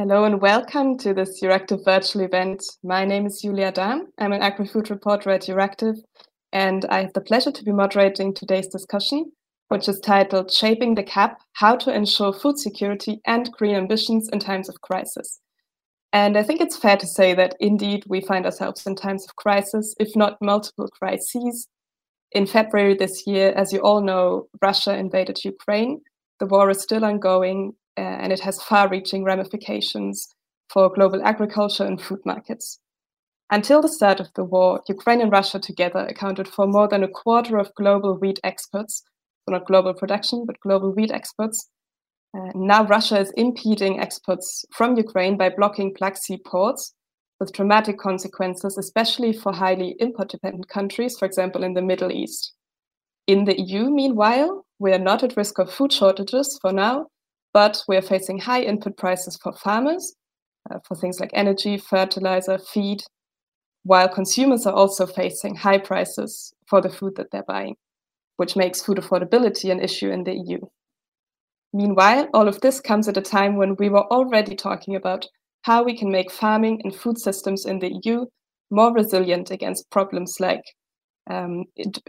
Hello and welcome to this EURACTIV virtual event. My name is Julia Dahn. I'm an agri-food reporter at EURACTIV, and I have the pleasure to be moderating today's discussion, which is titled Shaping the CAP, How to Ensure Food Security and Green Ambitions in Times of Crisis. And I think it's fair to say that indeed we find ourselves in times of crisis, if not multiple crises. In February this year, as you all know, Russia invaded Ukraine. The war is still ongoing, and it has far-reaching ramifications for global agriculture and food markets. Until the start of the war, Ukraine and Russia together accounted for more than a quarter of global wheat exports, so not global production, but global wheat exports. Now Russia is impeding exports from Ukraine by blocking Black Sea ports, with dramatic consequences, especially for highly import-dependent countries, for example, in the Middle East. In the EU, meanwhile, we are not at risk of food shortages for now, but we are facing high input prices for farmers, for things like energy, fertilizer, feed, while consumers are also facing high prices for the food that they're buying, which makes food affordability an issue in the EU. Meanwhile, all of this comes at a time when we were already talking about how we can make farming and food systems in the EU more resilient against problems like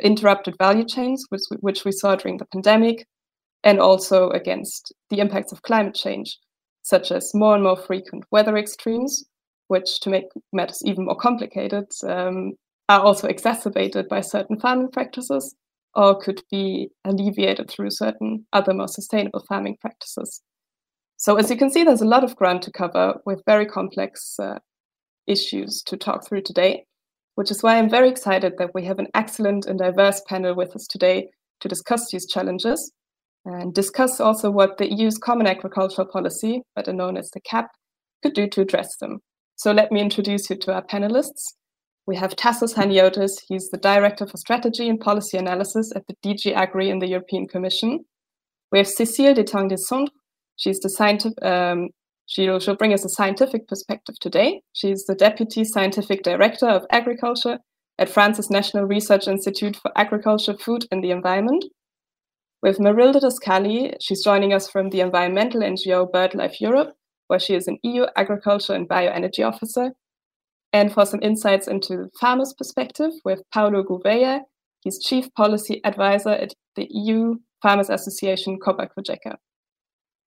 interrupted value chains, which we saw during the pandemic, and also against the impacts of climate change, such as more and more frequent weather extremes, which, to make matters even more complicated, are also exacerbated by certain farming practices or could be alleviated through certain other more sustainable farming practices. So as you can see, there's a lot of ground to cover with very complex issues to talk through today, which is why I'm very excited that we have an excellent and diverse panel with us today to discuss these challenges and discuss also what the EU's Common Agricultural Policy, better known as the CAP, could do to address them. So let me introduce you to our panelists. We have Tassos Haniotis. He's the Director for Strategy and Policy Analysis at the DG Agri in the European Commission. We have Cécile Détang-Dessendre. She'll bring us a scientific perspective today. She's the Deputy Scientific Director of Agriculture at France's National Research Institute for Agriculture, Food and the Environment. With Marilda Dhaskali, she's joining us from the environmental NGO BirdLife Europe, where she is an EU Agriculture and Bioenergy Officer. And for some insights into the farmer's perspective, with Paolo Gouveia, he's Chief Policy Advisor at the EU Farmers Association, Copa-Cogeca.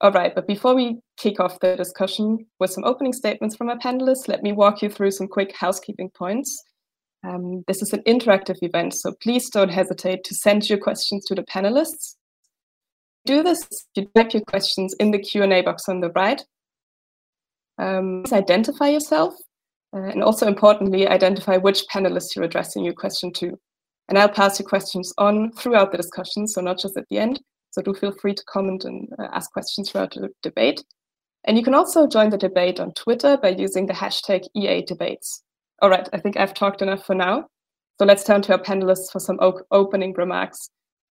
All right, but before we kick off the discussion with some opening statements from our panelists, let me walk you through some quick housekeeping points. This is an interactive event, so please don't hesitate to send your questions to the panelists. Do this, you type your questions in the Q&A box on the right. Please identify yourself, and also importantly, identify which panelists you're addressing your question to. And I'll pass your questions on throughout the discussion, so not just at the end. So do feel free to comment and ask questions throughout the debate. And you can also join the debate on Twitter by using the hashtag EADebates. All right, I think I've talked enough for now. So let's turn to our panelists for some opening remarks.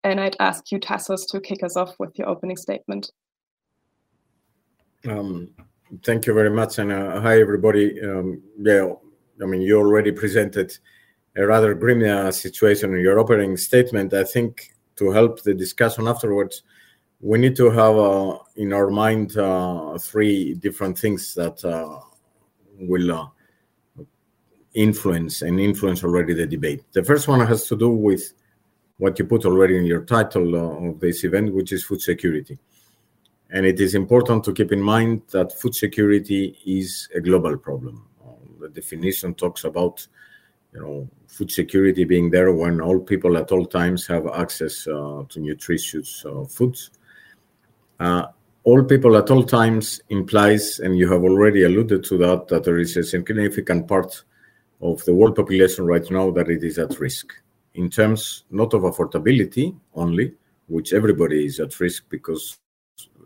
And I'd ask you, Tassos, to kick us off with your opening statement. Thank you very much. And hi, everybody. Yeah, I mean, you already presented a rather grim situation in your opening statement. I think to help the discussion afterwards, we need to have in our mind three different things that will influence already the debate. The first one has to do with what you put already in your title of this event, which is food security. And it is important to keep in mind that food security is a global problem. The definition talks about, you know, food security being there when all people at all times have access to nutritious foods. All people at all times implies, and you have already alluded to that, that there is a significant part of the world population right now that it is at risk. In terms not of affordability only, which everybody is at risk because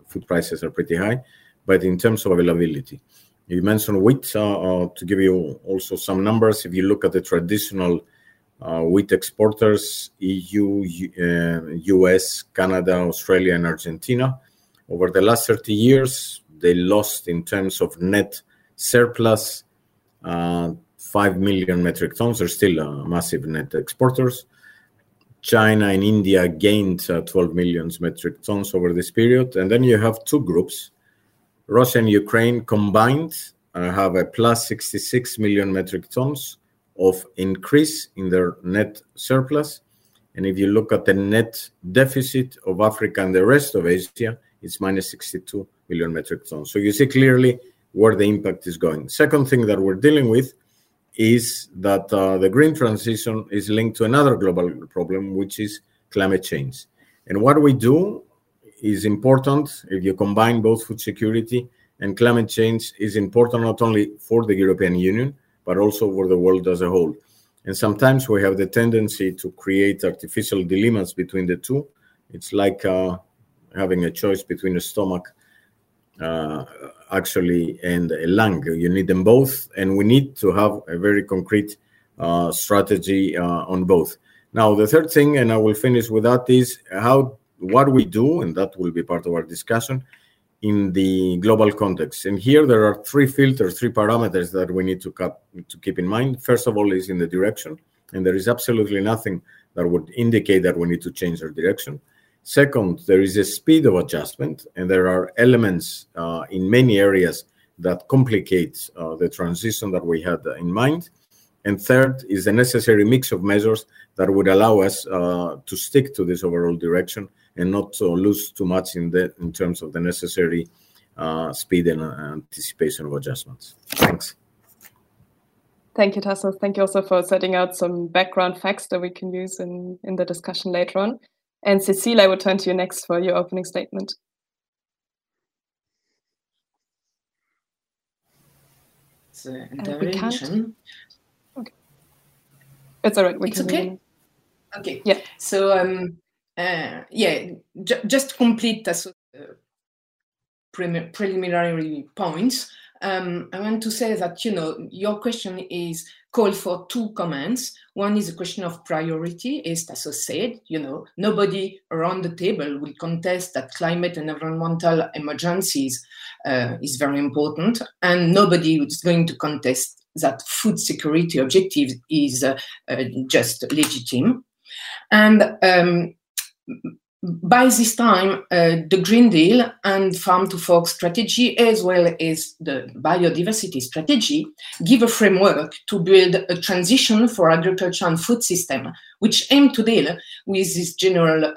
food prices are pretty high, but in terms of availability. You mentioned wheat. To give you also some numbers, if you look at the traditional wheat exporters, EU, US, Canada, Australia, and Argentina, over the last 30 years, they lost in terms of net surplus 5 million metric tons. Are still massive net exporters. China and India gained 12 million metric tons over this period. And then you have two groups Russia and Ukraine combined have a plus 66 million metric tons of increase in their net surplus. And if you look at the net deficit of Africa and the rest of Asia, it's minus 62 million metric tons. So you see clearly where the impact is going. Second thing that we're dealing with is that the green transition is linked to another global problem, which is climate change. And what we do is important. If you combine both food security and climate change, is important not only for the European Union, but also for the world as a whole. And sometimes we have the tendency to create artificial dilemmas between the two. It's like having a choice between a stomach and a lung. You need them both, and we need to have a very concrete strategy on both. Now, the third thing, and I will finish with that, is what we do, and that will be part of our discussion, in the global context. And here there are three filters, three parameters that we need to keep in mind. First of all is in the direction, and there is absolutely nothing that would indicate that we need to change our direction. Second, there is a speed of adjustment, and there are elements in many areas that complicate the transition that we had in mind. And third is the necessary mix of measures that would allow us to stick to this overall direction and not to lose too much in terms of the necessary speed and anticipation of adjustments. Thanks. Thank you, Tassos. Thank you also for setting out some background facts that we can use in the discussion later on. And Cécile, I will turn to you next for your opening statement. The intervention. Okay. It's all right. It's okay? Okay. Yeah. So, just complete as preliminary points. I want to say that, your question is called for two comments. One is a question of priority, as Tassos said, nobody around the table will contest that climate and environmental emergencies is very important, and nobody is going to contest that food security objective is just legitimate. And by this time, the Green Deal and Farm to Fork strategy, as well as the biodiversity strategy, give a framework to build a transition for agriculture and food system, which aim to deal with these general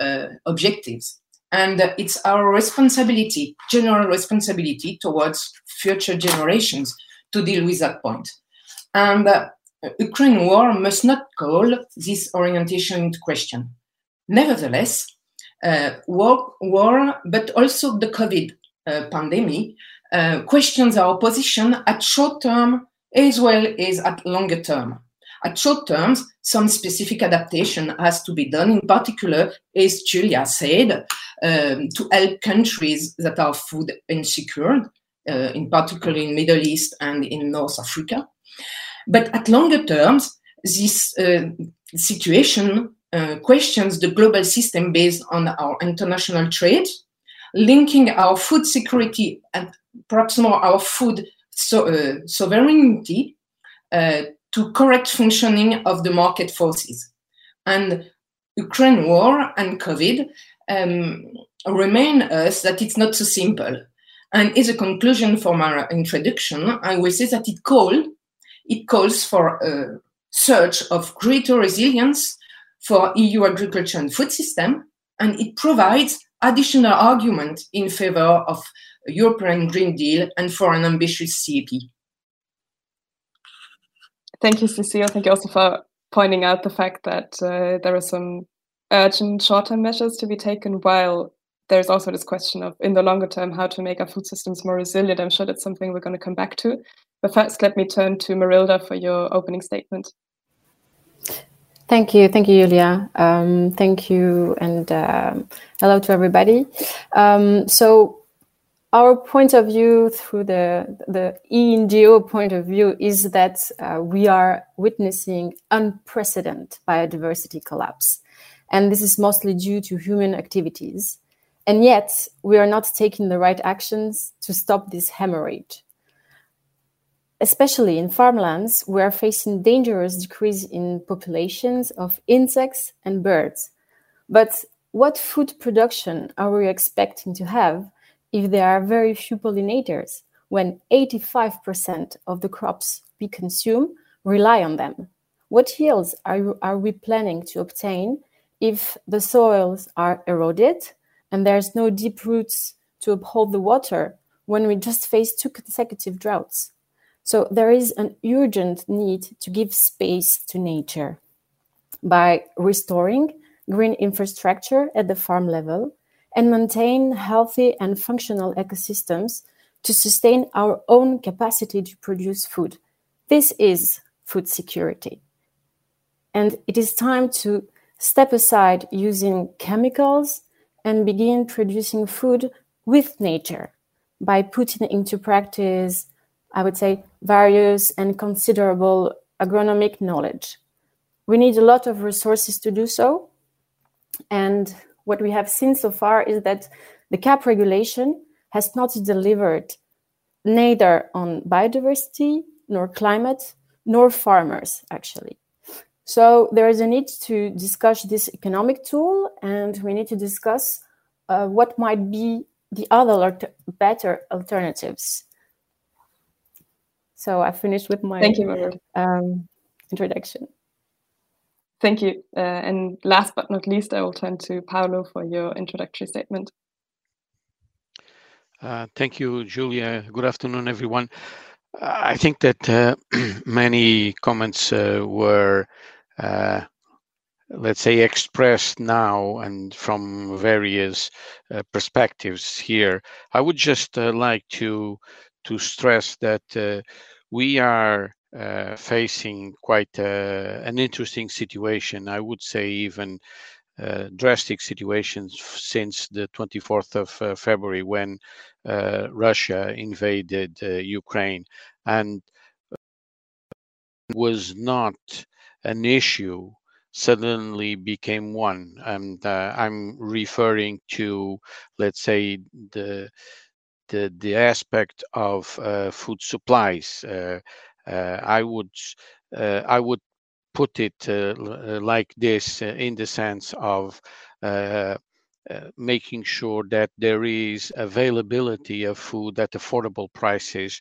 objectives. And it's our responsibility, general responsibility towards future generations to deal with that point. And Ukraine war must not call this orientation into question. Nevertheless, war, but also the COVID pandemic, questions our position at short term as well as at longer term. At short term, some specific adaptation has to be done, in particular, as Julia said, to help countries that are food insecure, in particular in Middle East and in North Africa. But at longer terms, this situation questions the global system based on our international trade, linking our food security and perhaps more our food sovereignty to correct functioning of the market forces. And Ukraine war and COVID remind us that it's not so simple. And as a conclusion for my introduction, I will say that it calls for a search of greater resilience for EU agriculture and food system, and it provides additional argument in favor of European Green Deal and for an ambitious CAP. Thank you, Cécile. Thank you also for pointing out the fact that there are some urgent short-term measures to be taken, while there's also this question of, in the longer term, how to make our food systems more resilient. I'm sure that's something we're going to come back to. But first, let me turn to Marilda for your opening statement. Thank you. Thank you, Julia. Thank you. And hello to everybody. So our point of view through the ENGO point of view is that we are witnessing unprecedented biodiversity collapse. And this is mostly due to human activities. And yet we are not taking the right actions to stop this hemorrhage. Especially in farmlands, we are facing dangerous decrease in populations of insects and birds. But what food production are we expecting to have if there are very few pollinators, when 85% of the crops we consume rely on them? What yields are we planning to obtain if the soils are eroded and there's no deep roots to uphold the water when we just face 2 consecutive droughts? So there is an urgent need to give space to nature by restoring green infrastructure at the farm level and maintain healthy and functional ecosystems to sustain our own capacity to produce food. This is food security. And it is time to step aside using chemicals and begin producing food with nature by putting into practice, I would say, various and considerable agronomic knowledge. We need a lot of resources to do so. And what we have seen so far is that the CAP regulation has not delivered neither on biodiversity, nor climate, nor farmers, actually. So there is a need to discuss this economic tool, and we need to discuss what might be the other better alternatives. So I finished with my introduction. Thank you. And last but not least, I will turn to Paolo for your introductory statement. Thank you, Julia. Good afternoon, everyone. I think that many comments were, let's say, expressed now and from various perspectives here. I would just like to stress that we are facing quite an interesting situation, I would say even drastic situations since the 24th of February when Russia invaded Ukraine, and was not an issue, suddenly became one. And I'm referring to, let's say, the aspect of food supplies. I would put it like this in the sense of making sure that there is availability of food at affordable prices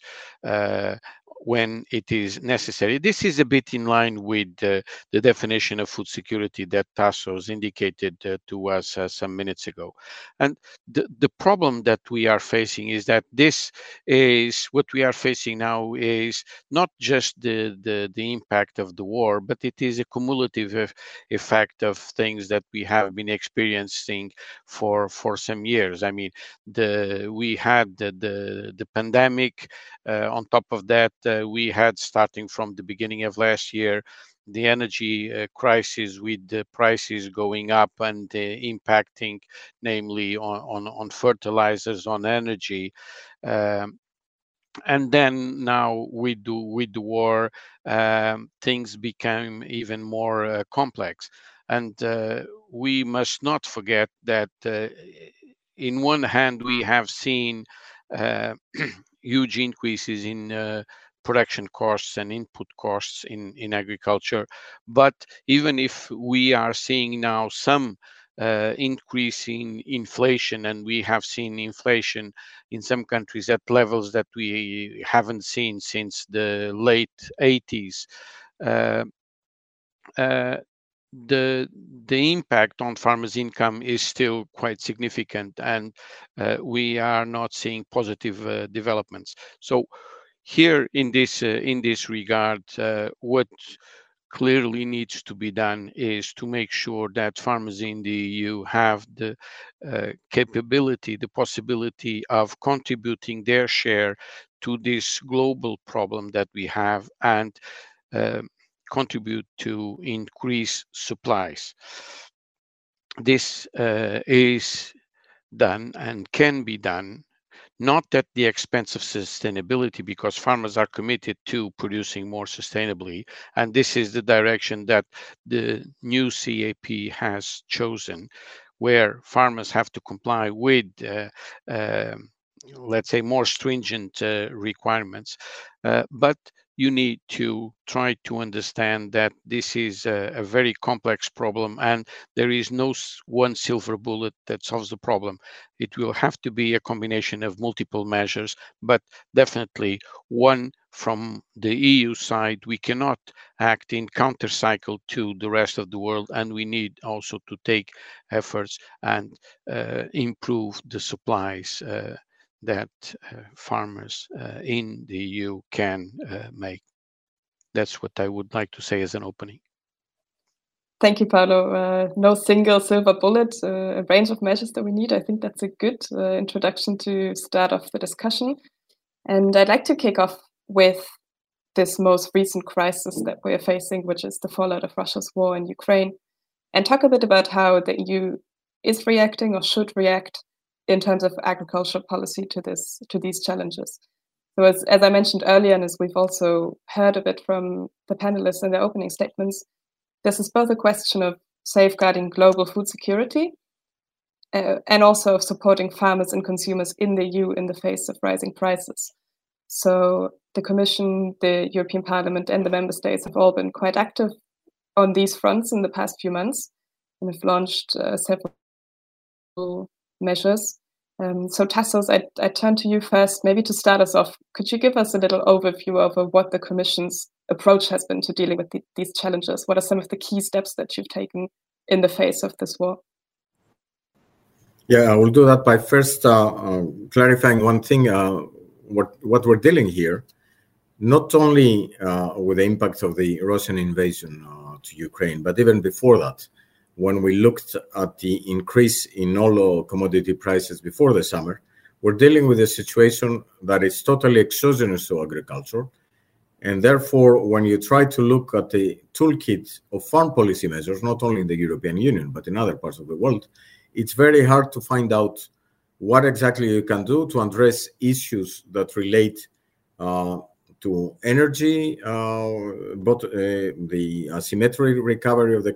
when it is necessary. This is a bit in line with the definition of food security that Tassos indicated to us some minutes ago. And the problem that we are facing is that this is what we are facing now is not just the impact of the war, but it is a cumulative effect of things that we have been experiencing for some years. I mean, we had the pandemic. On top of that, we had, starting from the beginning of last year, the energy crisis with the prices going up and impacting, namely on fertilizers, on energy. And then now with the war, things became even more complex. And we must not forget that in one hand, we have seen huge increases in production costs and input costs in agriculture. But even if we are seeing now some increase in inflation, and we have seen inflation in some countries at levels that we haven't seen since the late 80s, the impact on farmers' income is still quite significant, and we are not seeing positive developments. So here in this regard, what clearly needs to be done is to make sure that farmers in the EU have the capability, the possibility of contributing their share to this global problem that we have, and contribute to increase supplies. This is done and can be done, not at the expense of sustainability, because farmers are committed to producing more sustainably. And this is the direction that the new CAP has chosen, where farmers have to comply with, let's say, more stringent requirements. But you need to try to understand that this is a very complex problem, and there is no one silver bullet that solves the problem. It will have to be a combination of multiple measures, but definitely one from the EU side. We cannot act in counter-cycle to the rest of the world, and we need also to take efforts and improve the supplies that farmers in the EU can make. That's what I would like to say as an opening. Thank you, Paolo. No single silver bullet, a range of measures that we need. I think that's a good introduction to start off the discussion. And I'd like to kick off with this most recent crisis that we're facing, which is the fallout of Russia's war in Ukraine, and talk a bit about how the EU is reacting or should react in terms of agricultural policy to these challenges. So as I mentioned earlier, and as we've also heard a bit from the panelists in their opening statements, this is both a question of safeguarding global food security and also of supporting farmers and consumers in the EU in the face of rising prices. So the Commission, the European Parliament and the Member States have all been quite active on these fronts in the past few months and have launched several measures. So Tassos, I turn to you first, maybe to start us off. Could you give us a little overview over what the Commission's approach has been to dealing with these challenges? What are some of the key steps that you've taken in the face of this war? Yeah, I will do that by first clarifying one thing, what we're dealing here, not only with the impact of the Russian invasion to Ukraine, but even before that. When we looked at the increase in all commodity prices before the summer, we're dealing with a situation that is totally exogenous to agriculture. And therefore, when you try to look at the toolkit of farm policy measures, not only in the European Union, but in other parts of the world, it's very hard to find out what exactly you can do to address issues that relate to energy, both the asymmetric recovery of the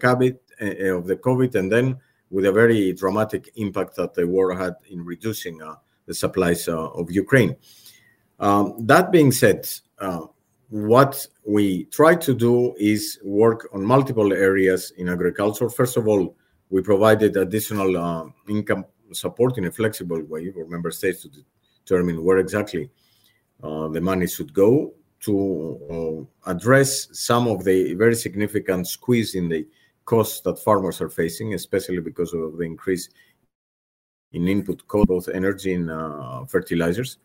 COVID, and then with a very dramatic impact that the war had in reducing the supplies of Ukraine. That being said, what we try to do is work on multiple areas in agriculture. First of all, we provided additional income support in a flexible way for member states to determine where exactly the money should go to address some of the very significant squeeze in the costs that farmers are facing, especially because of the increase in input costs, both energy and fertilizers,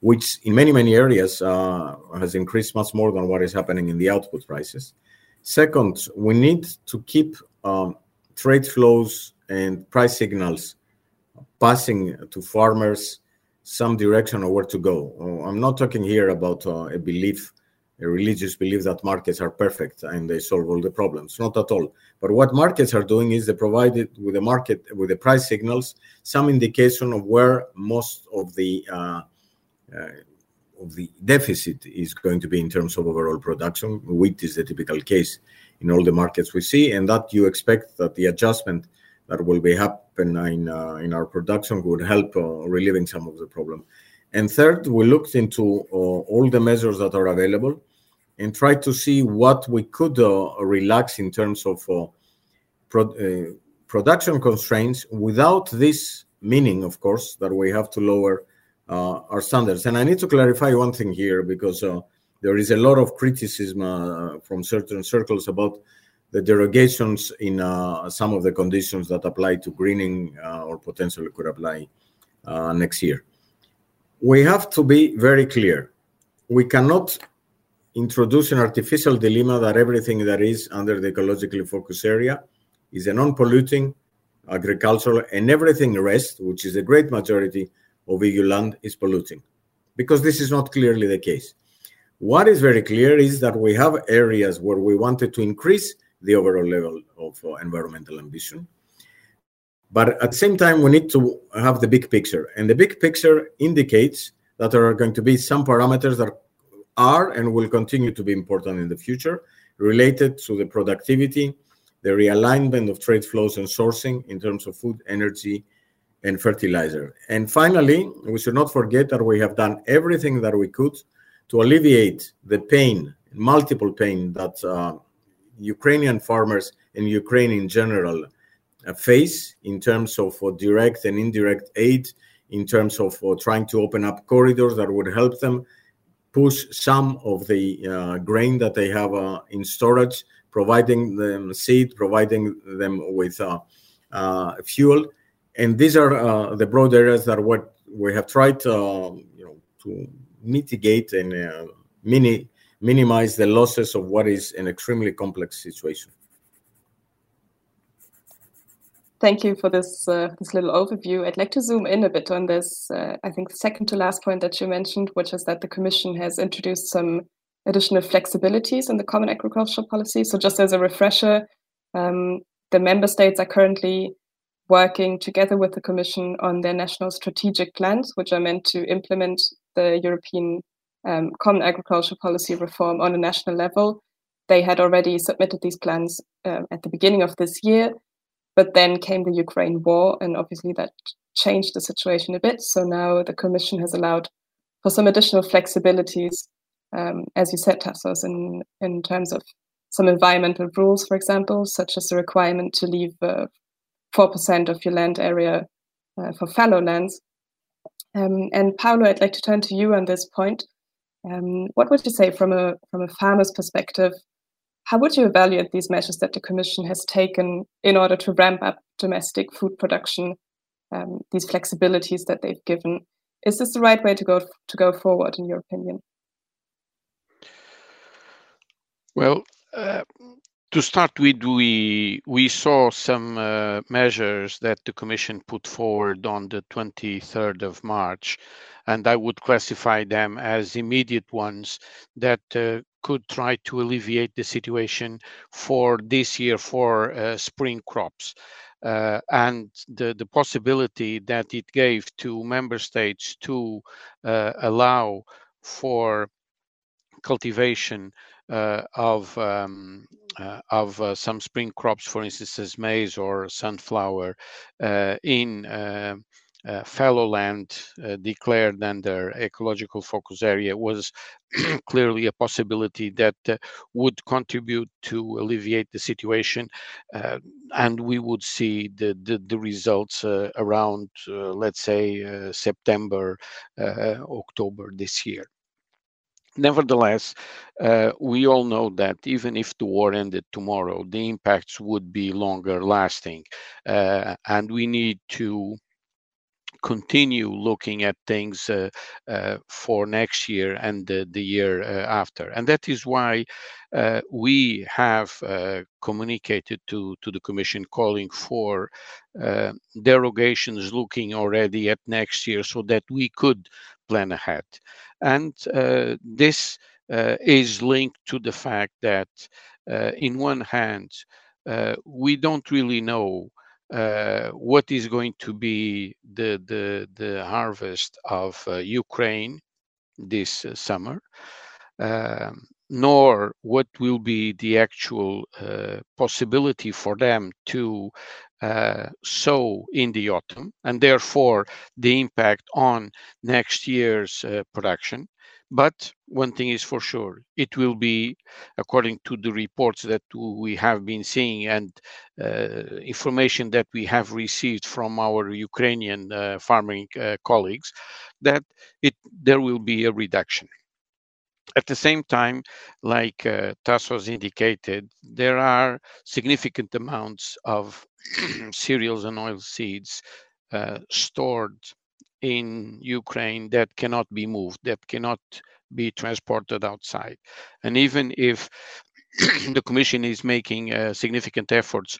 which in many, many areas has increased much more than what is happening in the output prices. Second, we need to keep trade flows and price signals passing to farmers some direction of where to go. I'm not talking here about a religious belief that markets are perfect and they solve all the problems. Not at all. But what markets are doing is they provided with the price signals some indication of where most of the deficit is going to be in terms of overall production. Wheat is the typical case in all the markets we see, and that you expect that the adjustment that will be happening in our production would help relieving some of the problem. And third, we looked into all the measures that are available and try to see what we could relax in terms of production constraints without this meaning, of course, that we have to lower our standards. And I need to clarify one thing here, because there is a lot of criticism from certain circles about the derogations in some of the conditions that apply to greening or potentially could apply next year. We have to be very clear. We cannot introduce an artificial dilemma that everything that is under the ecologically focused area is a non-polluting agricultural, and everything rest, which is the great majority of EU land, is polluting, because this is not clearly the case. What is very clear is that we have areas where we wanted to increase the overall level of environmental ambition. But at the same time, we need to have the big picture. And the big picture indicates that there are going to be some parameters that are and will continue to be important in the future, related to the productivity, the realignment of trade flows and sourcing in terms of food, energy, and fertilizer. And finally, we should not forget that we have done everything that we could to alleviate the pain, multiple pain that Ukrainian farmers and Ukraine in general face in terms of direct and indirect aid, in terms of trying to open up corridors that would help them push some of the grain that they have in storage, providing them seed, providing them with fuel. And these are the broad areas that what we have tried to mitigate and minimize the losses of what is an extremely complex situation. Thank you for this this little overview. I'd like to zoom in a bit on this, I think, second to last point that you mentioned, which is that the Commission has introduced some additional flexibilities in the Common Agricultural Policy. So just as a refresher, the member states are currently working together with the Commission on their national strategic plans, which are meant to implement the European Common Agricultural Policy reform on a national level. They had already submitted these plans at the beginning of this year, but then came the Ukraine war, and obviously that changed the situation a bit. So now the Commission has allowed for some additional flexibilities, as you said, Tassos, in terms of some environmental rules, for example, such as the requirement to leave 4% of your land area for fallow lands. And Paolo, I'd like to turn to you on this point. What would you say from a farmer's perspective? How would you evaluate these measures that the Commission has taken in order to ramp up domestic food production, these flexibilities that they've given? Is this the right way to go forward, in your opinion? Well, to start with, we saw some measures that the Commission put forward on the 23rd of March, and I would classify them as immediate ones that could try to alleviate the situation for this year for spring crops. And the possibility that it gave to member states to allow for cultivation of some spring crops, for instance, as maize or sunflower, in fallow land declared under ecological focus area was clearly a possibility that would contribute to alleviate the situation, and we would see the results around, let's say, September, October this year. Nevertheless, we all know that even if the war ended tomorrow, the impacts would be longer lasting, and we need to continue looking at things for next year and the year after. And that is why we have communicated to the Commission calling for derogations looking already at next year so that we could plan ahead. And this is linked to the fact that in one hand, we don't really know what is going to be the harvest of Ukraine this summer, nor what will be the actual possibility for them to sow in the autumn, and therefore the impact on next year's production. But one thing is for sure, it will be, according to the reports that we have been seeing and information that we have received from our Ukrainian farming colleagues, that there will be a reduction. At the same time, like Tassos indicated, there are significant amounts of cereals and oilseeds stored in Ukraine that cannot be moved, that cannot be transported outside. And even if the Commission is making significant efforts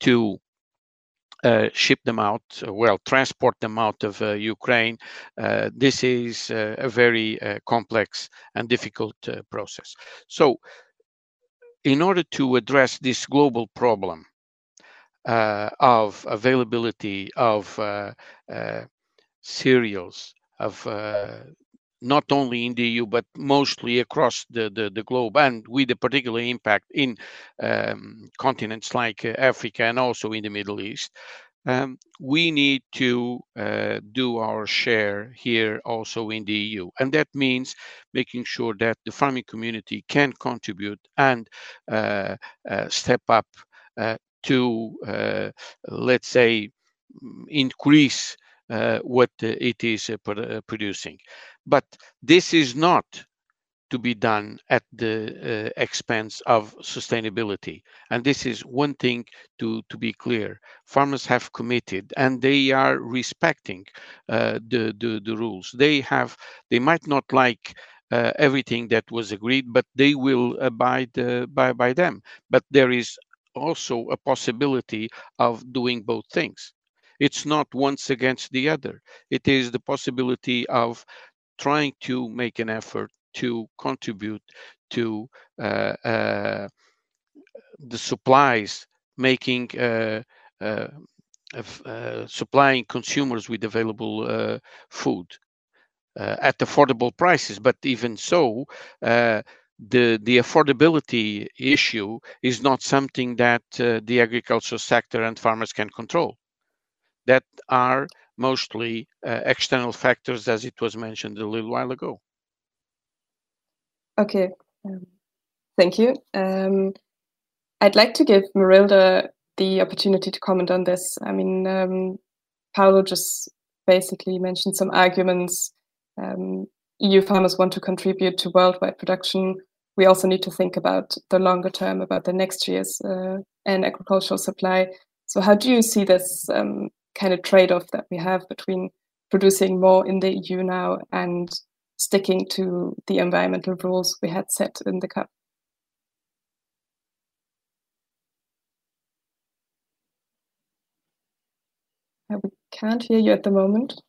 to ship them out, transport them out of Ukraine, this is a very complex and difficult process. So in order to address this global problem of availability of cereals of not only in the EU, but mostly across the globe, and with a particular impact in continents like Africa and also in the Middle East, we need to do our share here also in the EU. And that means making sure that the farming community can contribute and step up to, let's say, increase what it is producing. But this is not to be done at the expense of sustainability. And this is one thing to be clear. Farmers have committed and they are respecting the rules. They might not like everything that was agreed, but they will abide by them. But there is also a possibility of doing both things. It's not once against the other. It is the possibility of trying to make an effort to contribute to the supplies, making supplying consumers with available food at affordable prices. But even so, the affordability issue is not something that the agricultural sector and farmers can control. That are mostly external factors, as it was mentioned a little while ago. Okay, thank you. I'd like to give Marilda the opportunity to comment on this. I mean, Paolo just basically mentioned some arguments. EU farmers want to contribute to worldwide production. We also need to think about the longer term, about the next year's and agricultural supply. So how do you see this kind of trade-off that we have between producing more in the EU now and sticking to the environmental rules we had set in the CAP? We can't hear you at the moment.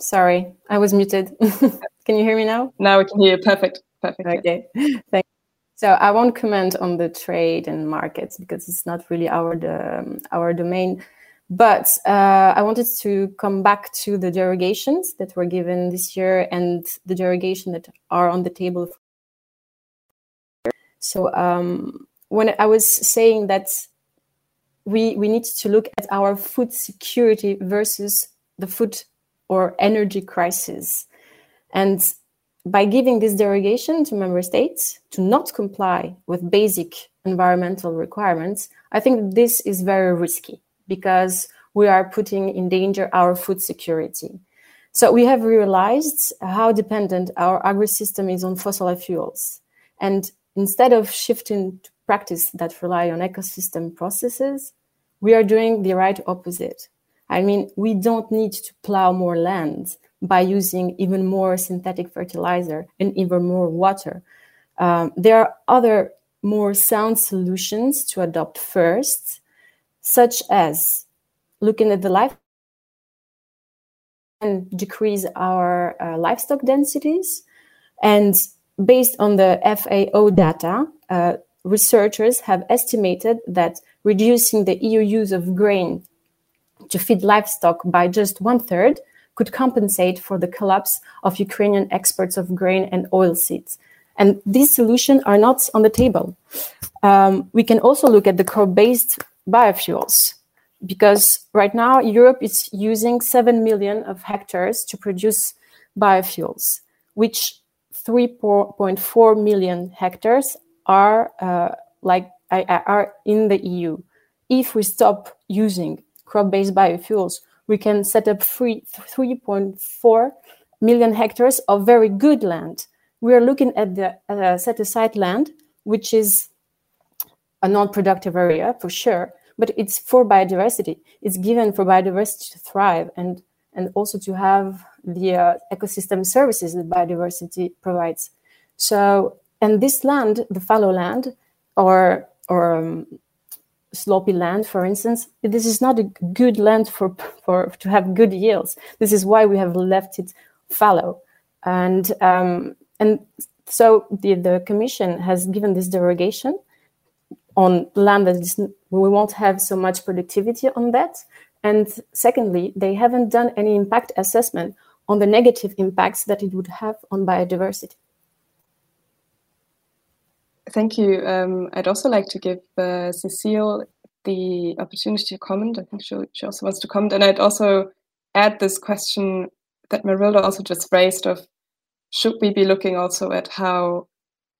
Sorry, I was muted. Can you hear me now? Now we can hear you. Perfect. Perfect. Okay. Thank you. So I won't comment on the trade and markets because it's not really our domain. But I wanted to come back to the derogations that were given this year and the derogation that are on the table. So when I was saying that we need to look at our food security versus the food or energy crisis. And by giving this derogation to member states to not comply with basic environmental requirements, I think this is very risky, because we are putting in danger our food security. So we have realized how dependent our agri-system is on fossil fuels. And instead of shifting to practice that rely on ecosystem processes, we are doing the right opposite. I mean, we don't need to plow more land by using even more synthetic fertilizer and even more water. There are other more sound solutions to adopt first, such as looking at the life and decrease our livestock densities. And based on the FAO data, researchers have estimated that reducing the EU use of grain to feed livestock by just 1/3 could compensate for the collapse of Ukrainian exports of grain and oilseeds. And these solutions are not on the table. We can also look at the crop-based biofuels, because right now Europe is using 7 million of hectares to produce biofuels, which 3.4 million hectares are in the EU. If we stop using crop-based biofuels, we can set up 3.4 million hectares of very good land. We are looking at the set-aside land, which is a non-productive area for sure, but it's for biodiversity. It's given for biodiversity to thrive and also to have the ecosystem services that biodiversity provides. So, and this land, the fallow land or sloppy land, for instance, this is not a good land for to have good yields. This is why we have left it fallow, and so the Commission has given this derogation on land that is, we won't have so much productivity on that. And secondly, they haven't done any impact assessment on the negative impacts that it would have on biodiversity. Thank you. I'd also like to give Cécile the opportunity to comment. I think she also wants to comment. And I'd also add this question that Marilda also just raised of, should we be looking also at how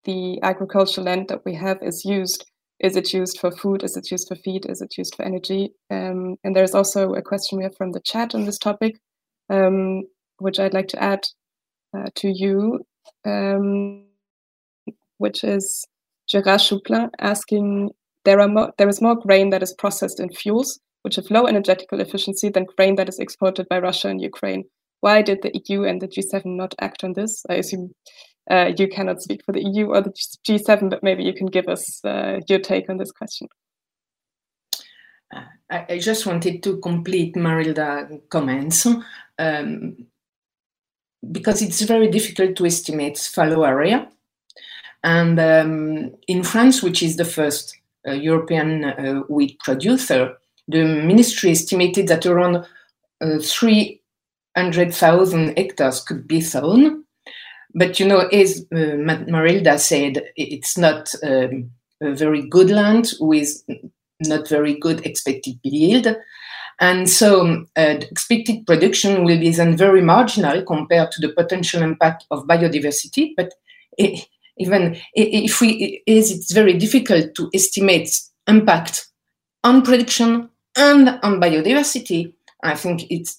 the agricultural land that we have is used? Is it used for food? Is it used for feed? Is it used for energy? And there's also a question we have from the chat on this topic, which I'd like to add to you, which is Gérard Chouplin asking, there is more grain that is processed in fuels, which have low energetical efficiency than grain that is exported by Russia and Ukraine. Why did the EU and the G7 not act on this? I assume you cannot speak for the EU or the G7, but maybe you can give us your take on this question. I just wanted to complete Marilda's comments, because it's very difficult to estimate fallow area. And in France, which is the first European wheat producer, the ministry estimated that around 300,000 hectares could be sown. But, you know, as Marilda said, it's not a very good land with not very good expected yield. And so the expected production will be then very marginal compared to the potential impact of biodiversity. But even if it's very difficult to estimate impact on production and on biodiversity, I think it's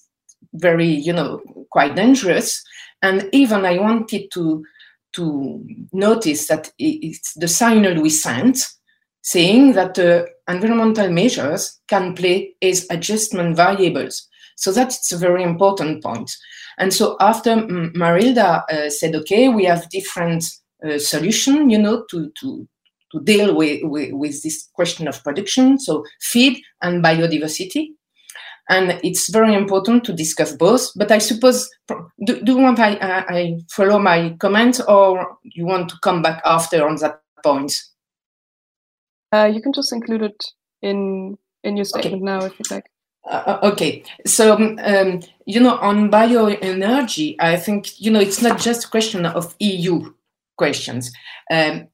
very, you know, quite dangerous. And even I wanted to notice that it's the signal we sent, saying that environmental measures can play as adjustment variables. So that's a very important point. And so after Marilda said, okay, we have different solutions, you know, to deal with this question of production, so feed and biodiversity. And it's very important to discuss both. But I suppose, do you want I follow my comment, or you want to come back after on that point? You can just include it in your statement now, if you'd like. Okay. So, you know, on bioenergy, I think, you know, it's not just a question of EU questions. And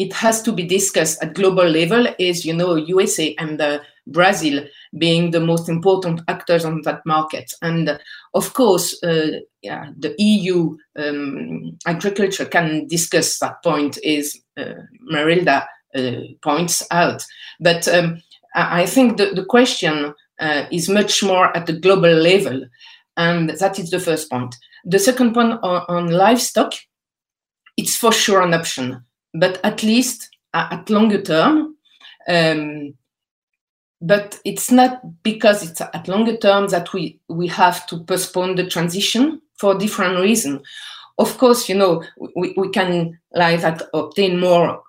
it has to be discussed at global level, as you know, USA and Brazil being the most important actors on that market. And of course, the EU agriculture can discuss that point, as Marilda points out. But I think the question is much more at the global level. And that is the first point. The second point on livestock, it's for sure an option. But at least at longer term, but it's not because it's at longer term that we have to postpone the transition for different reasons. Of course, you know, we can like that obtain more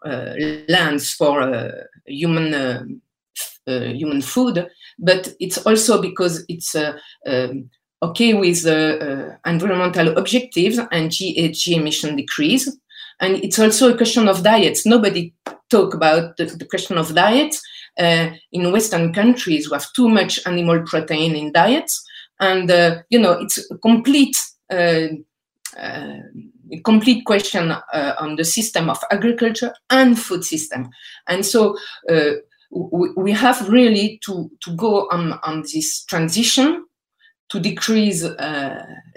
lands for human food, but it's also because it's okay with environmental objectives and GHG emission decrease. And it's also a question of diets. Nobody talk about the question of diets. In Western countries, we have too much animal protein in diets. And, you know, it's a complete question on the system of agriculture and food system. And so we have really to go on this transition to decrease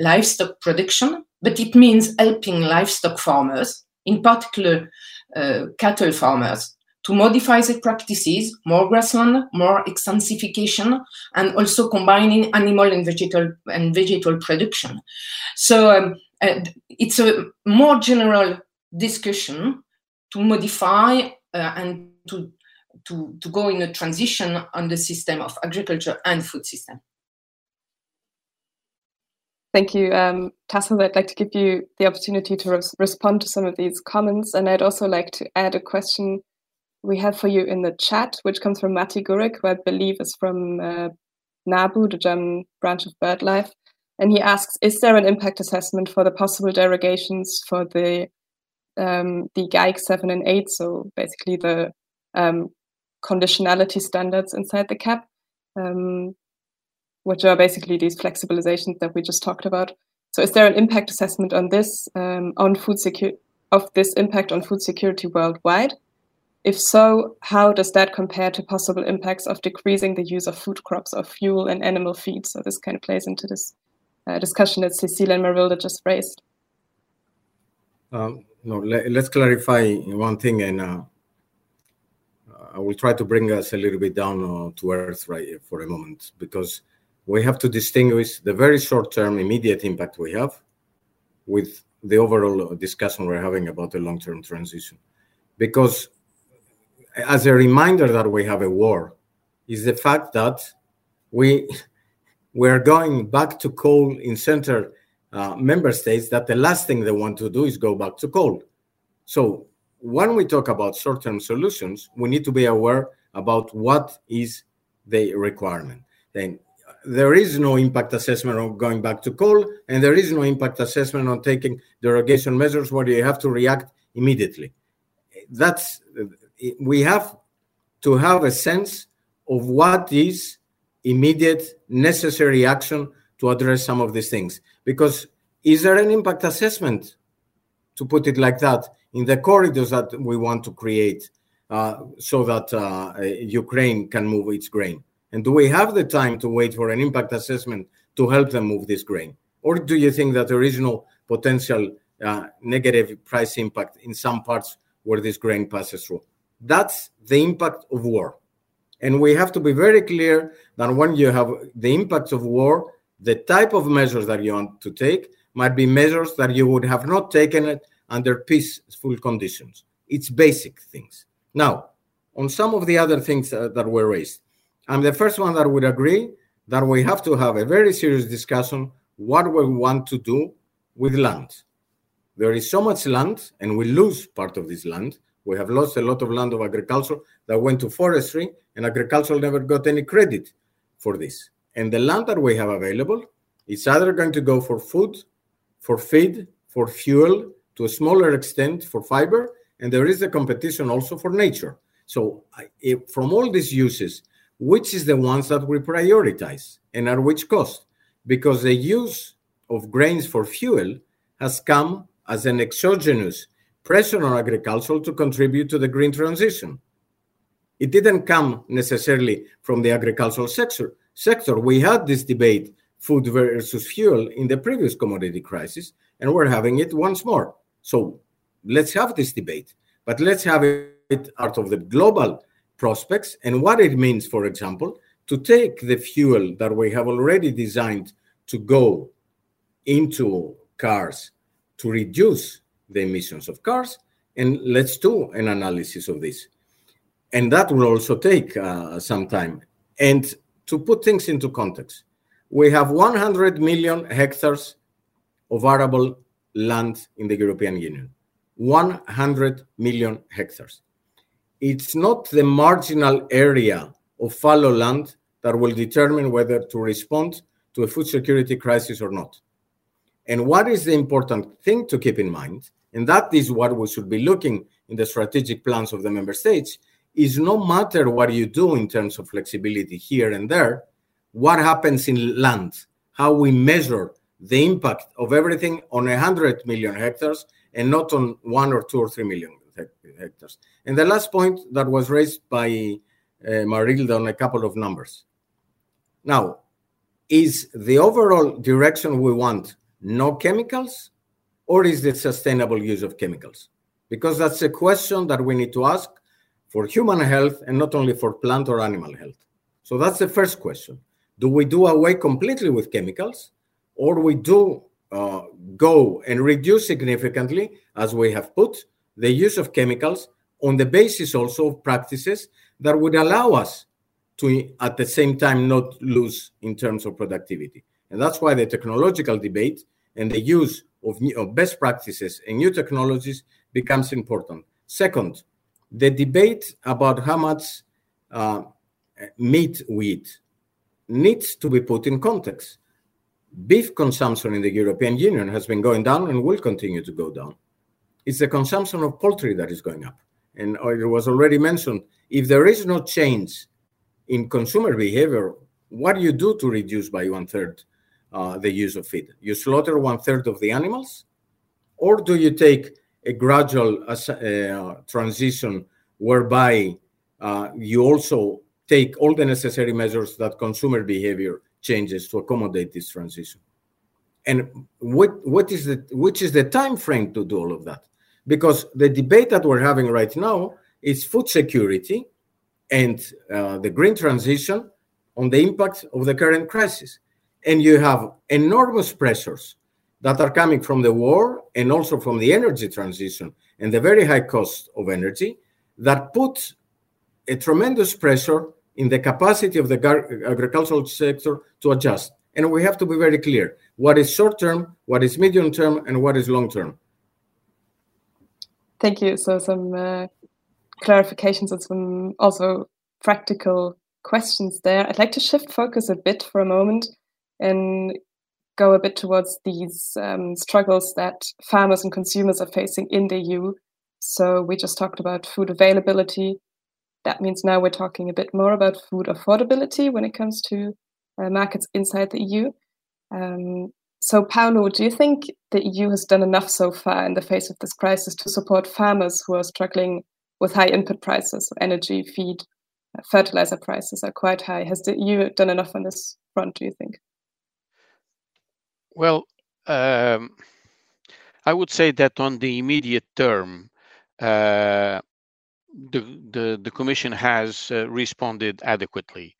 livestock production. But it means helping livestock farmers, in particular cattle farmers, to modify their practices, more grassland, more extensification, and also combining animal and vegetable production. So it's a more general discussion to modify and to go in a transition on the system of agriculture and food system. Thank you, Tassos. I'd like to give you the opportunity to respond to some of these comments. And I'd also like to add a question we have for you in the chat, which comes from Mati Gurik, who I believe is from NABU, the German branch of BirdLife. And he asks, is there an impact assessment for the possible derogations for the GAIC 7 and 8, so basically the conditionality standards inside the CAP? Which are basically these flexibilizations that we just talked about. So is there an impact assessment on this, of this impact on food security worldwide? If so, how does that compare to possible impacts of decreasing the use of food crops or fuel and animal feed? So this kind of plays into this discussion that Cécile and Marilda just raised. No, let's clarify one thing, and I will try to bring us a little bit down to earth right here for a moment, because we have to distinguish the very short-term immediate impact we have with the overall discussion we're having about the long-term transition. Because as a reminder that we have a war is the fact that we're going back to coal in center member states, that the last thing they want to do is go back to coal. So when we talk about short-term solutions, we need to be aware about what is the requirement. Then there is no impact assessment on going back to coal, and there is no impact assessment on taking derogation measures where you have to react immediately. That's, we have to have a sense of what is immediate necessary action to address some of these things. Because is there an impact assessment, to put it like that, in the corridors that we want to create so that Ukraine can move its grain? And do we have the time to wait for an impact assessment to help them move this grain? Or do you think that there is no potential negative price impact in some parts where this grain passes through? That's the impact of war. And we have to be very clear that when you have the impacts of war, the type of measures that you want to take might be measures that you would have not taken it under peaceful conditions. It's basic things. Now, on some of the other things that were raised, I'm the first one that would agree that we have to have a very serious discussion what we want to do with land. There is so much land, and we lose part of this land. We have lost a lot of land of agriculture that went to forestry, and agriculture never got any credit for this. And the land that we have available, it's either going to go for food, for feed, for fuel, to a smaller extent for fiber, and there is the competition also for nature. So from all these uses, which is the ones that we prioritize and at which cost? Because the use of grains for fuel has come as an exogenous pressure on agriculture to contribute to the green transition. It didn't come necessarily from the agricultural sector. We had this debate, food versus fuel, in the previous commodity crisis, and we're having it once more. So let's have this debate, but let's have it out of the global prospects and what it means, for example, to take the fuel that we have already designed to go into cars to reduce the emissions of cars, and let's do an analysis of this. And that will also take some time. And to put things into context, we have 100 million hectares of arable land in the European Union. 100 million hectares. It's not the marginal area of fallow land that will determine whether to respond to a food security crisis or not. And what is the important thing to keep in mind, and that is what we should be looking in the strategic plans of the member states, is no matter what you do in terms of flexibility here and there, what happens in land, how we measure the impact of everything on 100 million hectares and not on 1 or 2 or 3 million hectares. And the last point that was raised by Marilda on a couple of numbers. Now, is the overall direction we want no chemicals, or is it sustainable use of chemicals? Because that's a question that we need to ask for human health and not only for plant or animal health. So that's the first question. Do we do away completely with chemicals, or we do go and reduce significantly, as we have put, the use of chemicals on the basis also of practices that would allow us to, at the same time, not lose in terms of productivity? And that's why the technological debate and the use of best practices and new technologies becomes important. Second, the debate about how much meat we eat needs to be put in context. Beef consumption in the European Union has been going down and will continue to go down. It's the consumption of poultry that is going up. And it was already mentioned, if there is no change in consumer behavior, what do you do to reduce by 1/3 the use of feed? You slaughter 1/3 of the animals, or do you take a gradual transition whereby you also take all the necessary measures that consumer behavior changes to accommodate this transition. And which is the time frame to do all of that? Because the debate that we're having right now is food security and the green transition on the impact of the current crisis. And you have enormous pressures that are coming from the war and also from the energy transition and the very high cost of energy that puts a tremendous pressure in the capacity of the agricultural sector to adjust. And we have to be very clear what is short-term, what is medium-term, and what is long-term. Thank you. So some clarifications and some also practical questions there. I'd like to shift focus a bit for a moment and go a bit towards these struggles that farmers and consumers are facing in the EU. So we just talked about food availability. That means now we're talking a bit more about food affordability when it comes to markets inside the EU. So, Paolo, do you think the EU has done enough so far in the face of this crisis to support farmers who are struggling with high input prices? Energy, feed, fertilizer prices are quite high. Has the EU done enough on this front, do you think? Well, I would say that on the immediate term, the Commission has responded adequately,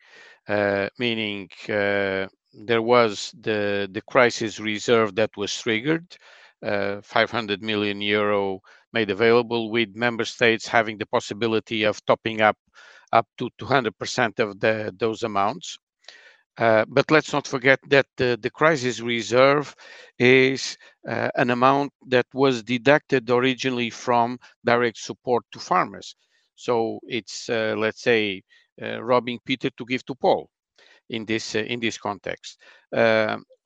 meaning there was the crisis reserve that was triggered, 500 million euro made available, with member states having the possibility of topping up to 200% of those amounts. But let's not forget that the crisis reserve is an amount that was deducted originally from direct support to farmers. So it's, let's say, robbing Peter to give to Paul in this context.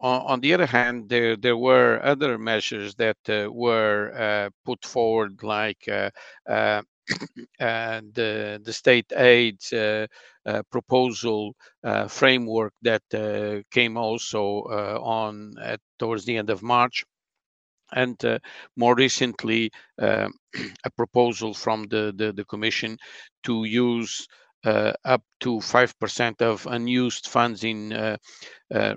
On the other hand, there were other measures that were put forward, like the state aid proposal framework that came also on towards the end of March, and more recently a proposal from the Commission to use up to 5% of unused funds in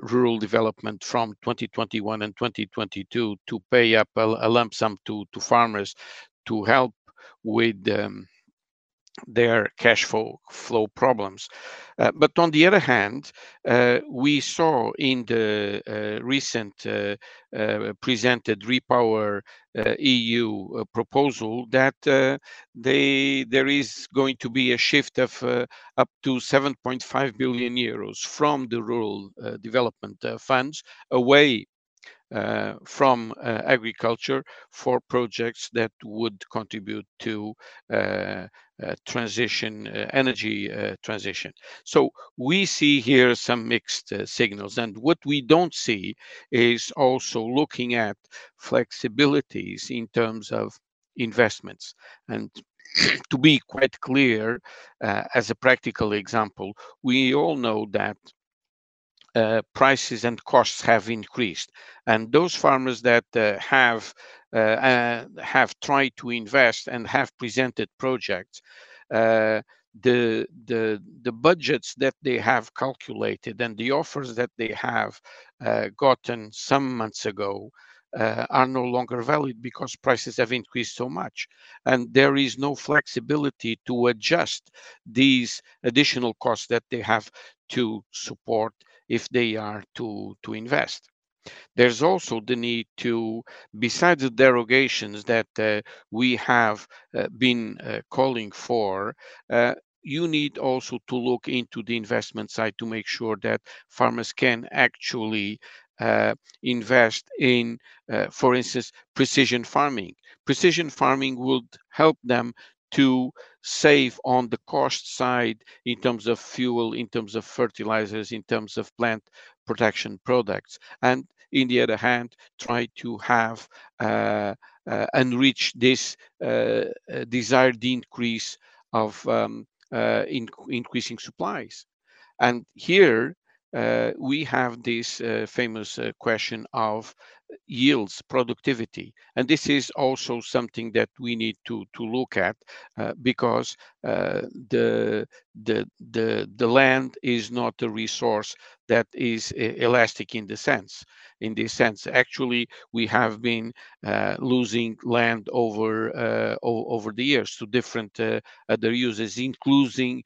rural development from 2021 and 2022 to pay up a lump sum to farmers to help with their cash flow problems. But on the other hand, we saw in the recent presented Repower EU proposal that there is going to be a shift of up to 7.5 billion euros from the rural development funds away from agriculture for projects that would contribute to energy transition. So we see here some mixed signals, and what we don't see is also looking at flexibilities in terms of investments. And to be quite clear, as a practical example, we all know that prices and costs have increased, and those farmers that have tried to invest and have presented projects, the budgets that they have calculated and the offers that they have gotten some months ago are no longer valid because prices have increased so much, and there is no flexibility to adjust these additional costs that they have to support if they are to invest. There's also the need to, besides the derogations that we have been calling for, you need also to look into the investment side to make sure that farmers can actually invest in, for instance, precision farming. Precision farming would help them to save on the cost side in terms of fuel, in terms of fertilizers, in terms of plant protection products, and in the other hand, try to have and reach this desired increase of increasing supplies. And here we have this famous question of yields, productivity. And this is also something that we need to look at because the land is not a resource that is elastic in the sense. In this sense, actually, we have been losing land over the years to different other uses, including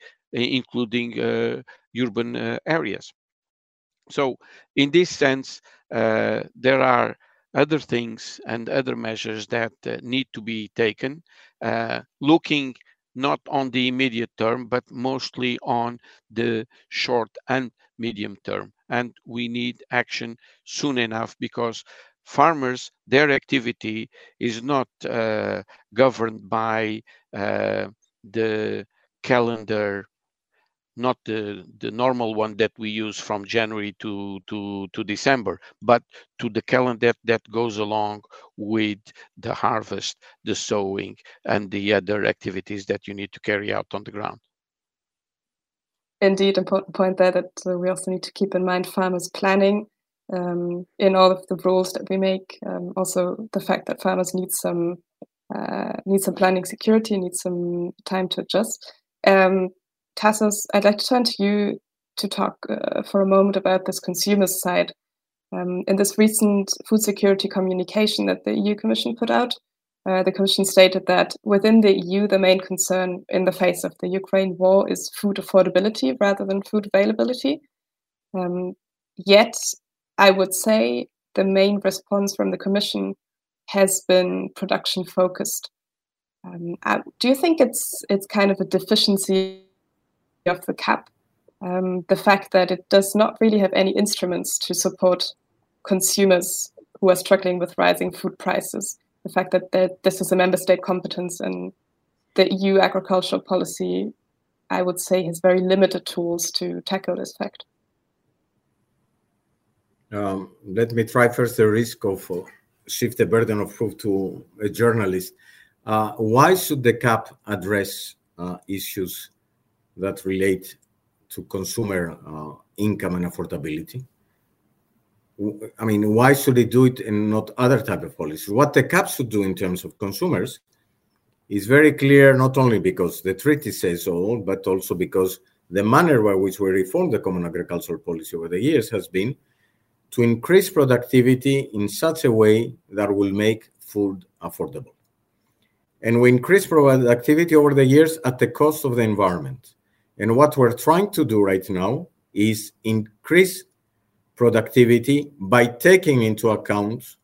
urban areas. So in this sense, there are other things and other measures that need to be taken, looking not on the immediate term, but mostly on the short and medium term. And we need action soon enough because farmers, their activity is not governed by the calendar, not the normal one that we use from January to December, but to the calendar that goes along with the harvest, the sowing, and the other activities that you need to carry out on the ground. Indeed, important point there that we also need to keep in mind farmers planning in all of the rules that we make. Also, the fact that farmers need some planning security, need some time to adjust. Tassos, I'd like to turn to you to talk for a moment about this consumer side. In this recent food security communication that the EU Commission put out, the Commission stated that within the EU, the main concern in the face of the Ukraine war is food affordability rather than food availability. Yet, I would say the main response from the Commission has been production focused. Do you think it's kind of a deficiency of the CAP, the fact that it does not really have any instruments to support consumers who are struggling with rising food prices, the fact that this is a member state competence and the EU agricultural policy, I would say, has very limited tools to tackle this fact? Let me try first the risk of shift the burden of proof to a journalist. Why should the CAP address issues that relate to consumer income and affordability? I mean, why should they do it and not other type of policies? What the CAP should do in terms of consumers is very clear, not only because the treaty says so, but also because the manner by which we reformed the common agricultural policy over the years has been to increase productivity in such a way that will make food affordable. And we increased productivity over the years at the cost of the environment. And what we're trying to do right now is increase productivity by taking into account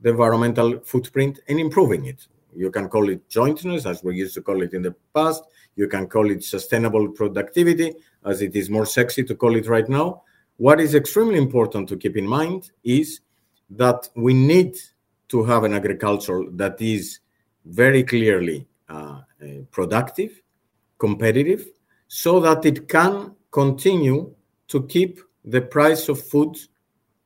the environmental footprint and improving it. You can call it jointness, as we used to call it in the past. You can call it sustainable productivity, as it is more sexy to call it right now. What is extremely important to keep in mind is that we need to have an agriculture that is very clearly productive, competitive, so that it can continue to keep the price of food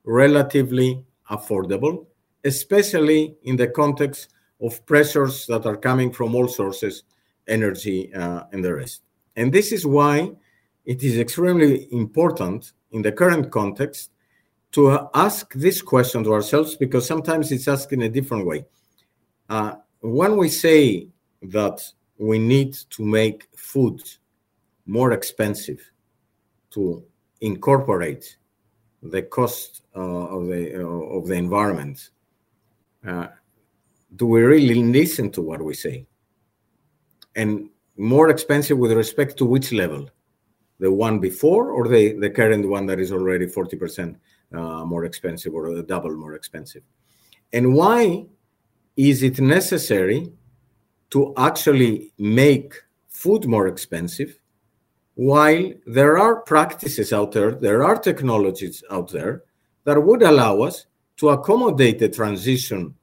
relatively affordable, especially in the context of pressures that are coming from all sources, energy and the rest. And this is why it is extremely important in the current context to ask this question to ourselves, because sometimes it's asked in a different way. When we say that we need to make food more expensive to incorporate the cost of the environment, do we really listen to what we say? And more expensive with respect to which level? The one before or the current one that is already 40% more expensive or the double more expensive? And why is it necessary to actually make food more expensive while there are practices out there, there are technologies out there that would allow us to accommodate the transition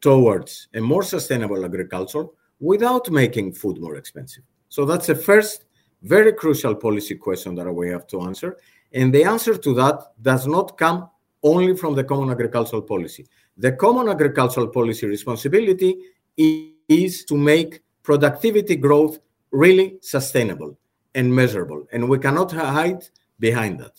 towards a more sustainable agriculture without making food more expensive? So that's the first very crucial policy question that we have to answer. And the answer to that does not come only from the common agricultural policy. The common agricultural policy responsibility is to make productivity growth really sustainable and measurable. And we cannot hide behind that.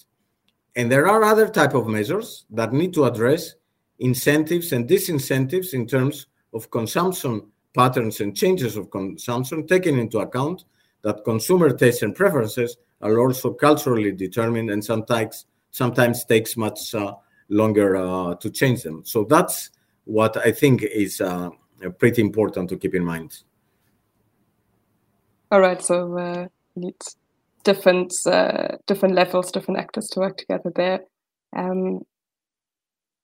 And there are other type of measures that need to address incentives and disincentives in terms of consumption patterns and changes of consumption, taking into account that consumer tastes and preferences are also culturally determined and sometimes takes much longer to change them. So that's what I think is pretty important to keep in mind. All right, so it's different levels, different actors to work together there.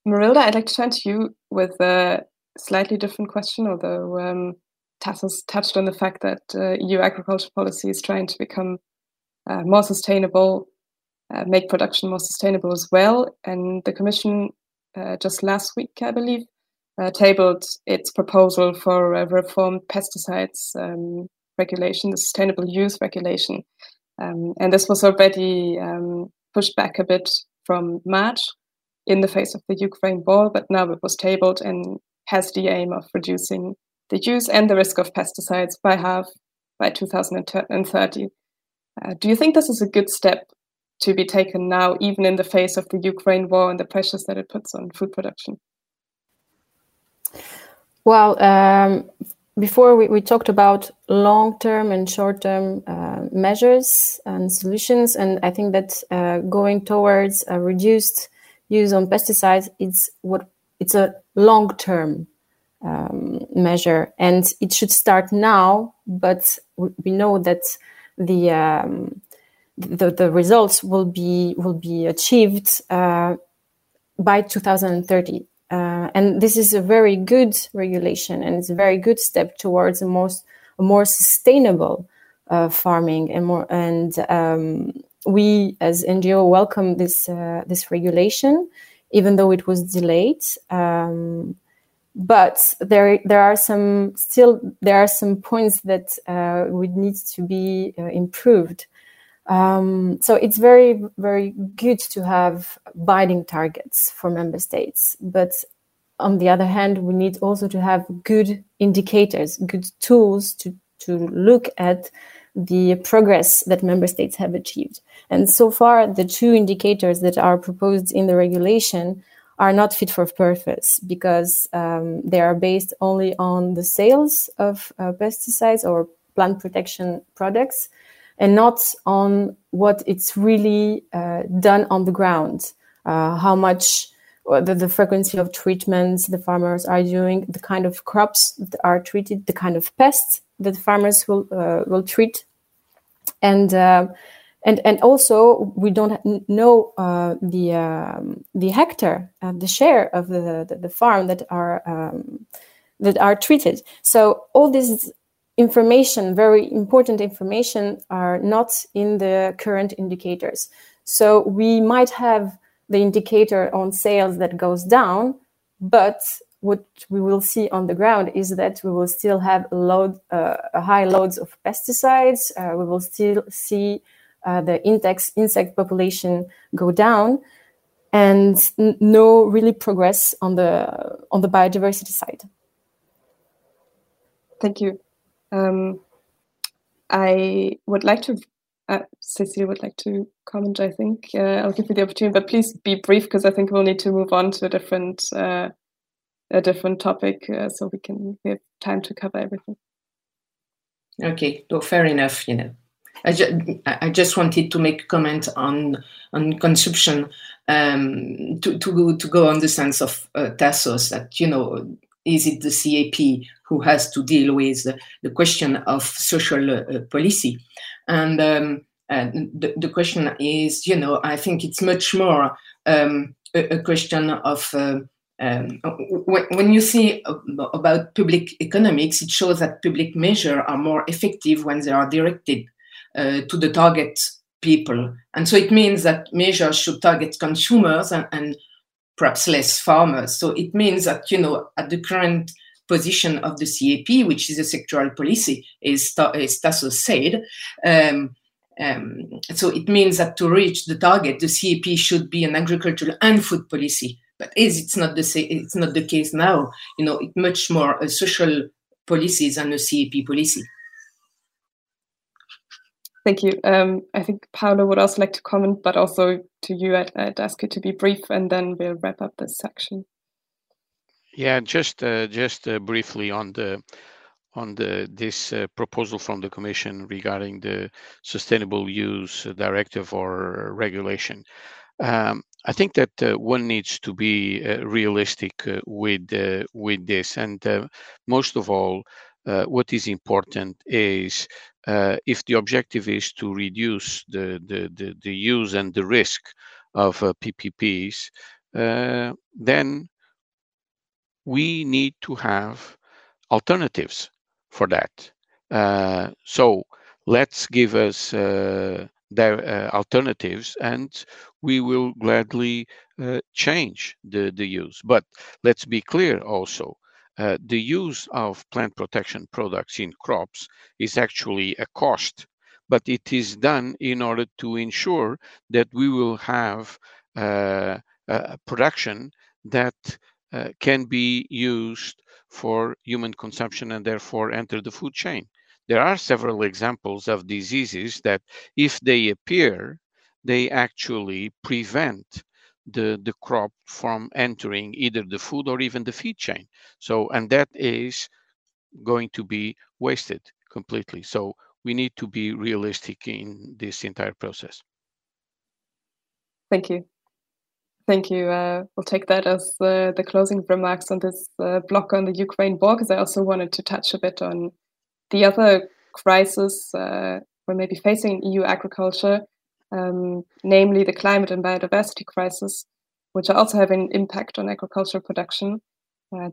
Marilda, I'd like to turn to you with a slightly different question, although Tassos touched on the fact that EU agriculture policy is trying to become more sustainable, make production more sustainable as well. And the Commission just last week, I believe, tabled its proposal for a reformed pesticides regulation, the sustainable use regulation. And this was already pushed back a bit from March in the face of the Ukraine war, but now it was tabled and has the aim of reducing the use and the risk of pesticides by half by 2030. Do you think this is a good step to be taken now, even in the face of the Ukraine war and the pressures that it puts on food production? Well, before we talked about long-term and short-term measures and solutions, and I think that going towards a reduced use on pesticides, it's a long-term measure, and it should start now. But we know that the results will be achieved by 2030. And this is a very good regulation, and it's a very good step towards a more sustainable farming and more. And we as NGO welcome this regulation, even though it was delayed. But there are some points that would need to be improved. So it's very, very good to have binding targets for member states. But on the other hand, we need also to have good indicators, good tools to look at the progress that member states have achieved. And so far, the two indicators that are proposed in the regulation are not fit for purpose because they are based only on the sales of pesticides or plant protection products, and not on what it's really done on the ground, how much the frequency of treatments the farmers are doing, the kind of crops that are treated, the kind of pests that farmers will treat, and also we don't know the hectare, the share of the farm that are treated. So all these information, very important information, are not in the current indicators. So we might have the indicator on sales that goes down, but what we will see on the ground is that we will still have high loads of pesticides. We will still see the insect population go down, and no really progress on the biodiversity side. Thank you. I would like to, Cécile would like to comment, I think. I'll give you the opportunity, but please be brief because I think we'll need to move on to a different topic so we have time to cover everything. Okay, well, fair enough, you know. I just wanted to make a comment on consumption to go on the sense of Tassos that, you know, is it the CAP who has to deal with the question of social policy? And the question is, you know, I think it's much more a question of when you see about public economics, it shows that public measures are more effective when they are directed to the target people. And so it means that measures should target consumers and perhaps less farmers. So it means that, you know, at the current position of the CAP, which is a sectoral policy, as Tassos said, so it means that to reach the target, the CAP should be an agricultural and food policy. But as it's not the case now, you know, it's much more a social policy than a CAP policy. Thank you. I think Paolo would also like to comment, but also to you, I'd ask you to be brief, and then we'll wrap up this section. Yeah, just briefly on the this proposal from the Commission regarding the Sustainable Use Directive or regulation. I think that one needs to be realistic with this, and most of all, what is important is if the objective is to reduce the use and the risk of PPPs, then we need to have alternatives for that. So let's give us their alternatives, and we will gladly change the use. But let's be clear also, the use of plant protection products in crops is actually a cost, but it is done in order to ensure that we will have a production that can be used for human consumption and therefore enter the food chain. There are several examples of diseases that, if they appear, they actually prevent the crop from entering either the food or even the feed chain. So, and that is going to be wasted completely. So we need to be realistic in this entire process. Thank you. Thank you. We'll take that as the closing remarks on this block on the Ukraine war, because I also wanted to touch a bit on the other crisis we're maybe facing in EU agriculture, namely the climate and biodiversity crisis, which are also having an impact on agricultural production.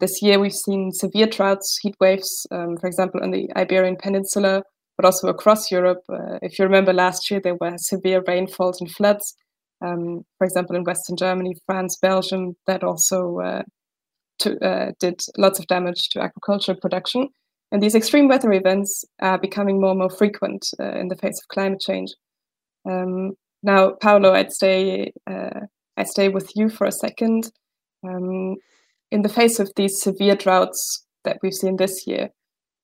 This year, we've seen severe droughts, heat waves, for example, on the Iberian Peninsula, but also across Europe. If you remember last year, there were severe rainfalls and floods, for example, in Western Germany, France, Belgium, that also did lots of damage to agricultural production. And these extreme weather events are becoming more and more frequent in the face of climate change. Now, Paolo, I'd stay with you for a second. In the face of these severe droughts that we've seen this year,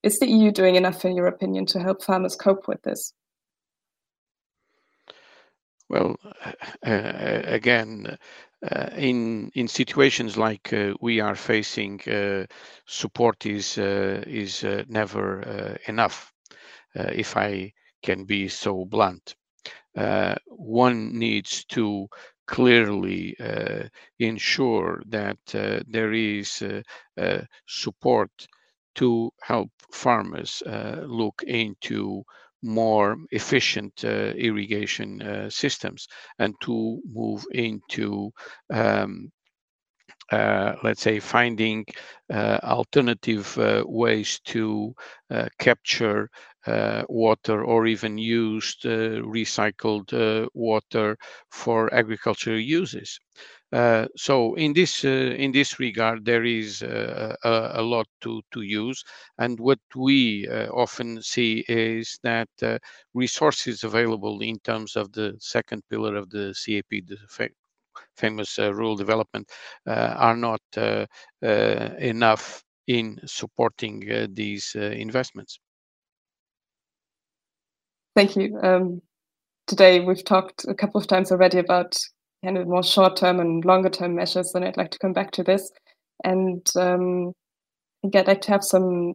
is the EU doing enough, in your opinion, to help farmers cope with this? Well, again, in situations like we are facing, support is never enough, if I can be so blunt. One needs to clearly ensure that there is support to help farmers look into more efficient irrigation systems, and to move into let's say finding alternative ways to capture water, or even used recycled water for agricultural uses. So in this regard, there is a lot to use, and what we often see is that resources available in terms of the second pillar of the CAP, the famous rural development, are not enough in supporting these investments. Thank you. Today we've talked a couple of times already about kind of more short-term and longer-term measures, and I'd like to come back to this. And I think I'd like to have some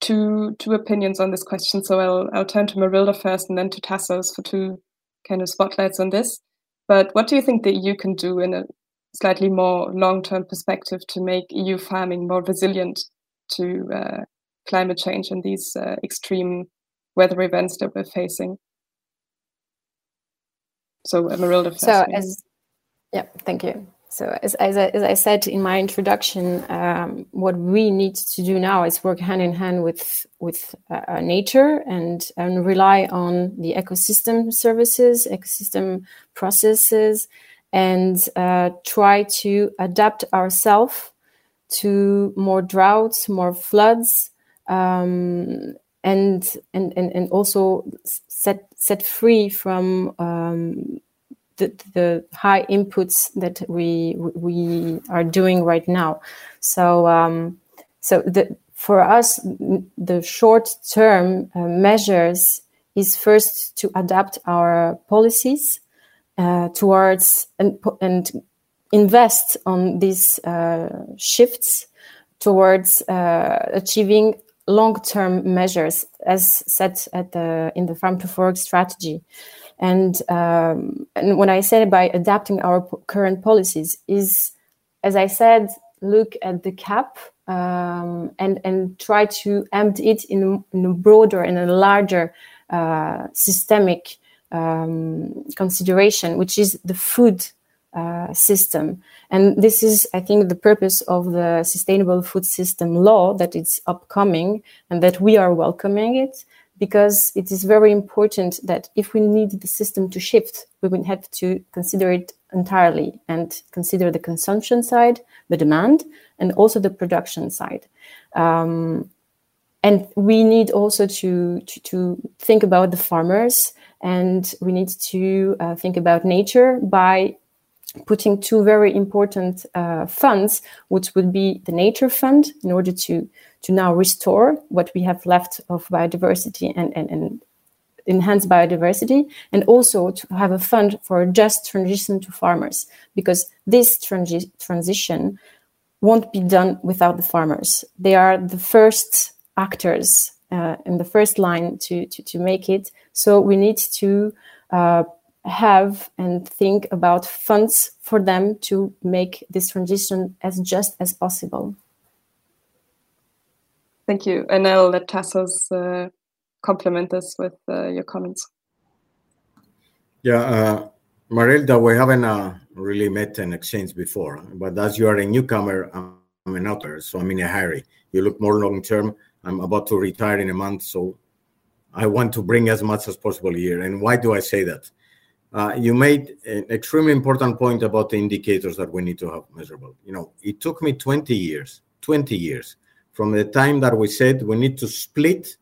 two opinions on this question. So I'll turn to Marilda first, and then to Tassos for two kind of spotlights on this. But what do you think the EU can do in a slightly more long-term perspective to make EU farming more resilient to climate change and these extreme weather events that we're facing? So Marilda. So thank you. So as I said in my introduction, what we need to do now is work hand in hand with nature and rely on the ecosystem services, ecosystem processes, and try to adapt ourselves to more droughts, more floods, and also set free from the high inputs that we are doing right now. So for us, the short term measures is first to adapt our policies towards and invest on these shifts towards achieving long-term measures as set at in the Farm to Fork strategy. And when I said by adapting our current policies is, as I said, look at the CAP and try to embed it in a broader and a larger systemic consideration, which is the food system. And this is, I think, the purpose of the Sustainable Food System Law, that it's upcoming and that we are welcoming it, because it is very important that if we need the system to shift, we will have to consider it entirely and consider the consumption side, the demand, and also the production side. And we need also to think about the farmers, and we need to think about nature by putting two very important funds, which would be the Nature Fund, in order to now restore what we have left of biodiversity and enhance biodiversity, and also to have a fund for a just transition to farmers, because this transition won't be done without the farmers. They are the first actors in the first line to make it. So we need to have and think about funds for them to make this transition as just as possible. Thank you. And I'll let Tassos complement this with your comments. Yeah, Marilda, we haven't really met and exchanged before, but as you are a newcomer, I'm an author, so I'm in a hurry. You look more long-term. I'm about to retire in a month, so I want to bring as much as possible here. And why do I say that? You made an extremely important point about the indicators that we need to have measurable. You know, it took me 20 years from the time that we said we need to split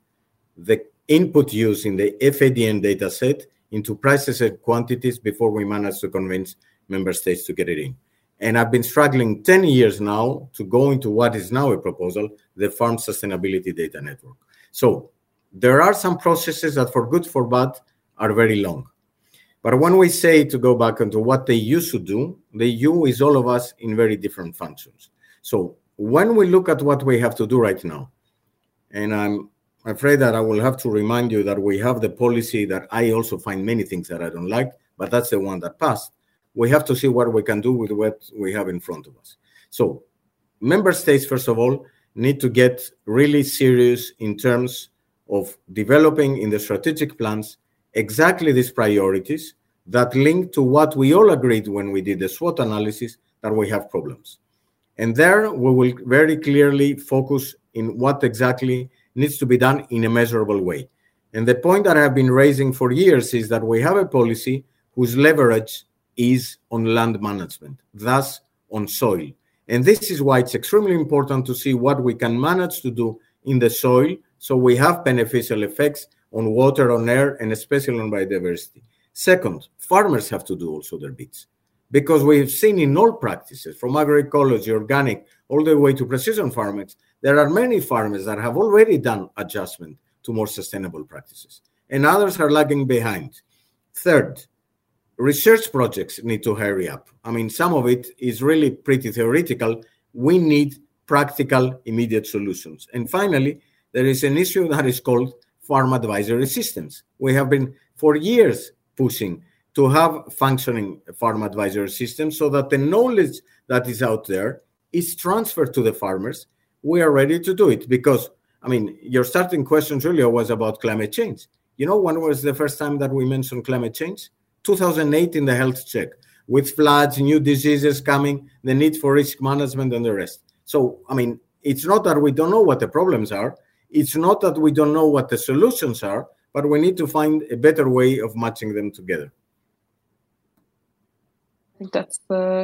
the input use in the FADN data set into prices and quantities before we managed to convince member states to get it in. And I've been struggling 10 years now to go into what is now a proposal, the Farm Sustainability Data Network. So there are some processes that for good, for bad, are very long. But when we say to go back into what the EU should do, the EU is all of us in very different functions. So when we look at what we have to do right now, and I'm afraid that I will have to remind you that we have the policy that I also find many things that I don't like, but that's the one that passed. We have to see what we can do with what we have in front of us. So member states, first of all, need to get really serious in terms of developing in the strategic plans exactly these priorities that link to what we all agreed when we did the SWOT analysis, that we have problems. And there we will very clearly focus in what exactly needs to be done in a measurable way. And the point that I have been raising for years is that we have a policy whose leverage is on land management, thus on soil. And this is why it's extremely important to see what we can manage to do in the soil, so we have beneficial effects on water, on air, and especially on biodiversity. Second, farmers have to do also their bits, because we've seen in all practices, from agroecology, organic, all the way to precision farming, there are many farmers that have already done adjustment to more sustainable practices, and others are lagging behind. Third, research projects need to hurry up. I mean, some of it is really pretty theoretical. We need practical, immediate solutions. And finally, there is an issue that is called farm advisory systems. We have been for years pushing to have functioning farm advisory systems so that the knowledge that is out there is transferred to the farmers. We are ready to do it because, I mean, your starting question, Julia, was about climate change. You know, when was the first time that we mentioned climate change? 2008 in the health check, with floods, new diseases coming, the need for risk management and the rest. So, I mean, it's not that we don't know what the problems are. It's not that we don't know what the solutions are, but we need to find a better way of matching them together. I think that's a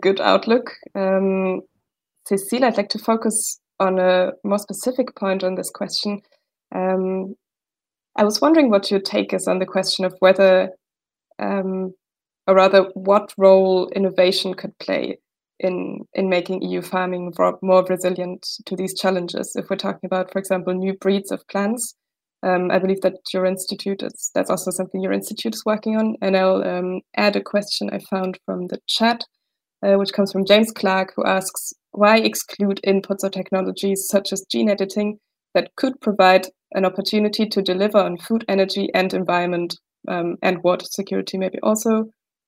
good outlook. Cécile, I'd like to focus on a more specific point on this question. I was wondering what your take is on the question of whether, or rather what role innovation could play in making EU farming more resilient to these challenges. If we're talking about, for example, new breeds of plants I believe that your institute, that's also something your institute is working on. And I'll add a question I found from the chat, which comes from James Clark, who asks, why exclude inputs or technologies such as gene editing that could provide an opportunity to deliver on food, energy and environment and water security maybe also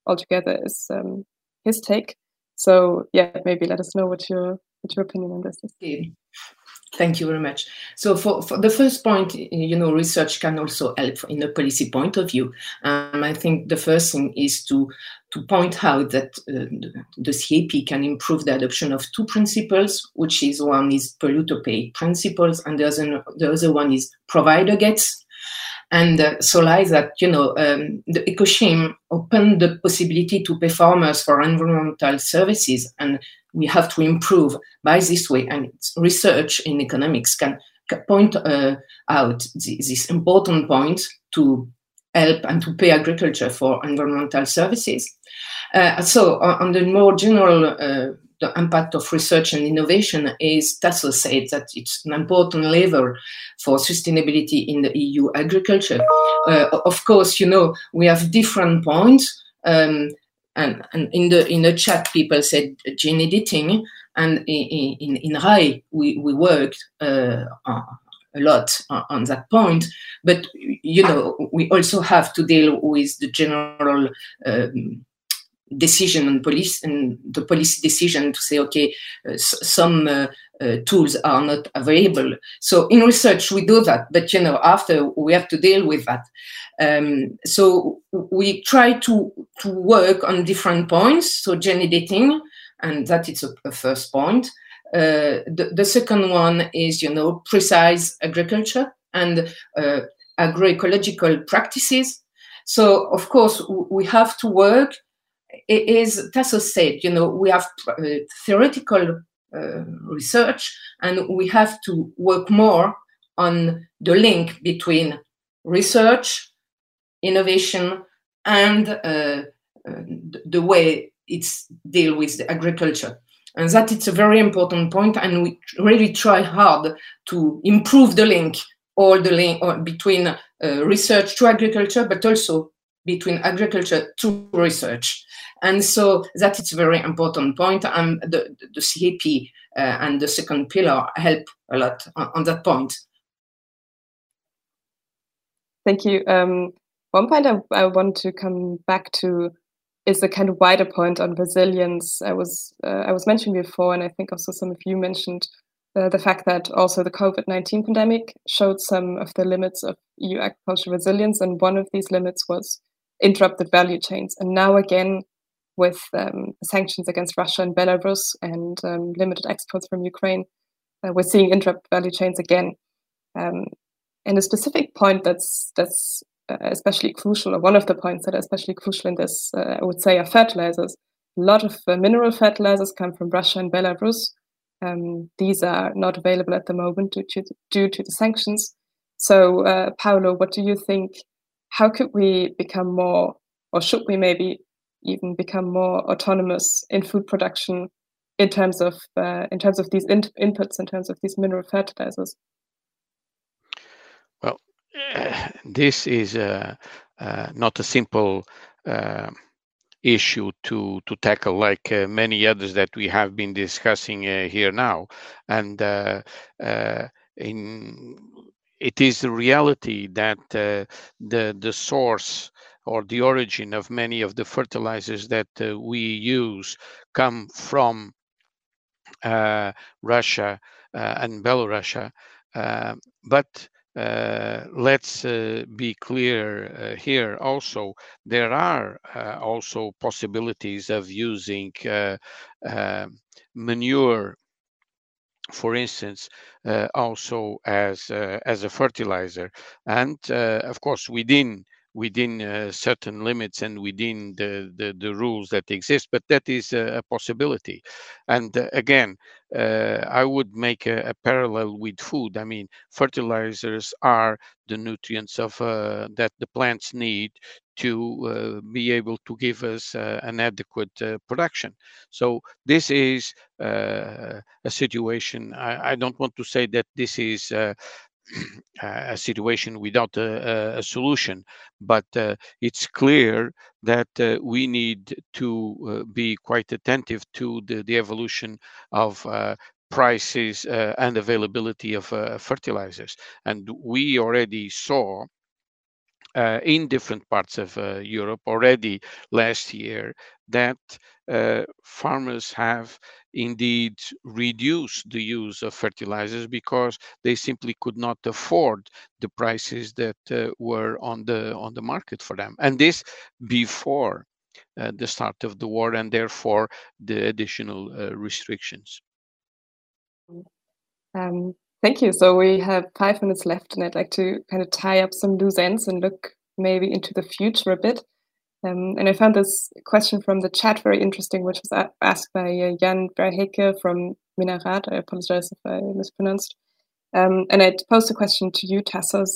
altogether is his take. So yeah, maybe let us know what your opinion on this is. Okay. Thank you very much. So for the first point, you know, research can also help in a policy point of view. I think the first thing is to point out that the CAP can improve the adoption of two principles, which is one is polluter pays principles, and the other one is provider gets. And so lies that, you know, the eco-scheme opened the possibility to pay farmers for environmental services, and we have to improve by this way. And research in economics can point out this important point to help and to pay agriculture for environmental services. So on the more general the impact of research and innovation is, Tassos said, that it's an important lever for sustainability in the EU agriculture. Of course, you know, we have different points. And in the chat, people said gene editing. And in RAI, we worked a lot on that point. But, you know, we also have to deal with the general decision and police and the policy decision to say, okay, some tools are not available. So in research we do that, but you know, after we have to deal with that. So we try to work on different points. So gene editing, and that is a first point. The second one is, you know, precise agriculture and agroecological practices. So of course we have to work. It is, Tassos said, you know, we have theoretical research, and we have to work more on the link between research, innovation, and the way it's deal with the agriculture. And that it's a very important point, and we really try hard to improve the link, between research to agriculture, but also between agriculture to research. And so that is a very important point. And the CAP and the second pillar help a lot on that point. Thank you. One point I want to come back to is the kind of wider point on resilience. I was mentioning before, and I think also some of you mentioned the fact that also the COVID-19 pandemic showed some of the limits of EU agricultural resilience. And one of these limits was interrupted value chains. And now again, with sanctions against Russia and Belarus and limited exports from Ukraine, we're seeing interrupted value chains again. And a specific point that's especially crucial, or one of the points that are especially crucial in this, I would say, are fertilizers. A lot of mineral fertilizers come from Russia and Belarus. These are not available at the moment due to the sanctions. So, Paolo, what do you think? How could we become more, or should we maybe even become more autonomous in food production in terms of these inputs, in terms of these mineral fertilizers? Well, this is not a simple issue to tackle, like many others that we have been discussing here now, and it is the reality that the source or the origin of many of the fertilizers that we use come from Russia and Belarus, but let's be clear here also, there are also possibilities of using manure, for instance, also as a fertilizer, and of course within certain limits and within the rules that exist, but that is a possibility. And again, I would make a parallel with food. I mean, fertilizers are the nutrients of that the plants need to be able to give us an adequate production. So this is a situation. I don't want to say that this is a situation without a solution, but it's clear that we need to be quite attentive to the evolution of prices and availability of fertilizers. And we already saw in different parts of Europe already last year that farmers have indeed reduced the use of fertilizers because they simply could not afford the prices that were on the market for them, and this before the start of the war and therefore the additional restrictions. Thank you. So we have 5 minutes left, and I'd like to kind of tie up some loose ends and look maybe into the future a bit. And I found this question from the chat very interesting, which was asked by Jan Berheke from Minarat. I apologize if I mispronounced. And I'd posed a question to you, Tassos.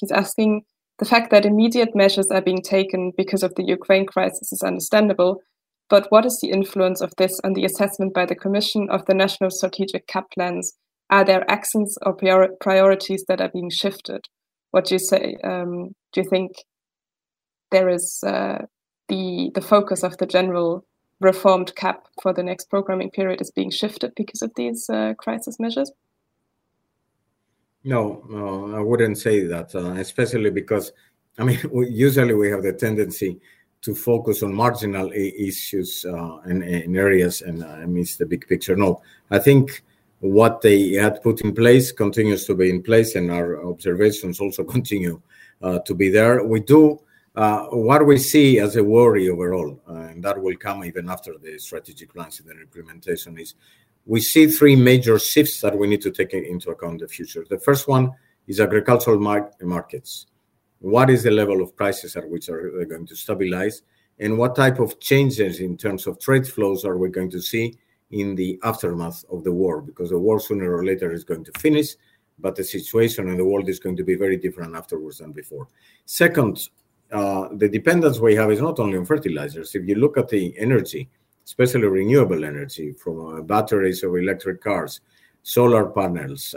He's asking, the fact that immediate measures are being taken because of the Ukraine crisis is understandable, but what is the influence of this on the assessment by the Commission of the National Strategic CAP plans? Are there accents or priorities that are being shifted? What do you say? Do you think there is the focus of the general reformed CAP for the next programming period is being shifted because of these crisis measures? No, no, I wouldn't say that, especially because, I mean, usually we have the tendency to focus on marginal issues and areas and miss the big picture. No, I think what they had put in place continues to be in place, and our observations also continue to be there. We do what we see as a worry overall, and that will come even after the strategic plans and their implementation, is we see three major shifts that we need to take into account in the future. The first one is agricultural markets. What is the level of prices at which are going to stabilize, and what type of changes in terms of trade flows are we going to see in the aftermath of the war? Because the war sooner or later is going to finish, but the situation in the world is going to be very different afterwards than before. Second, the dependence we have is not only on fertilizers. If you look at the energy, especially renewable energy from batteries of electric cars, solar panels,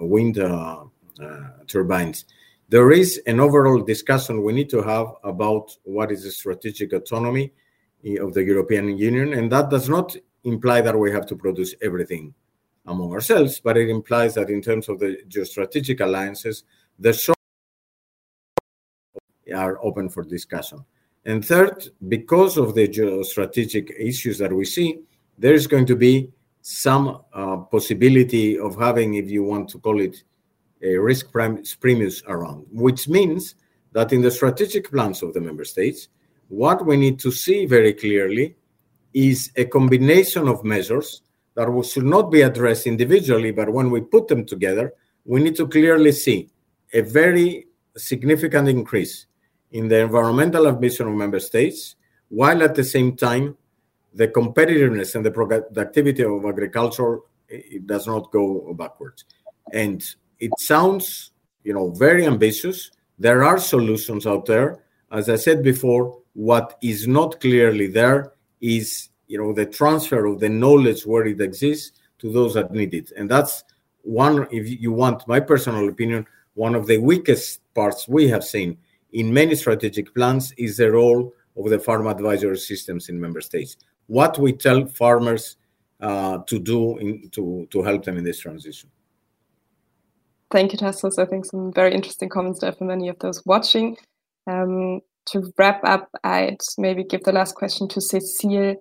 wind turbines, there is an overall discussion we need to have about what is the strategic autonomy of the European Union, and that does not imply that we have to produce everything among ourselves, but it implies that in terms of the geostrategic alliances, the short are open for discussion. And third, because of the geostrategic issues that we see, there is going to be some possibility of having, if you want to call it, a risk premiums around, which means that in the strategic plans of the member states, what we need to see very clearly is a combination of measures that should not be addressed individually, but when we put them together, we need to clearly see a very significant increase in the environmental ambition of member states, while at the same time, the competitiveness and the productivity of agriculture, it does not go backwards. And it sounds, very ambitious. There are solutions out there. As I said before, what is not clearly there is the transfer of the knowledge where it exists to those that need it. And that's one, if you want my personal opinion, one of the weakest parts we have seen in many strategic plans is the role of the farm advisory systems in member states. What we tell farmers to do to help them in this transition. Thank you, Tassos. I think some very interesting comments there for many of those watching. To wrap up, I'd maybe give the last question to Cécile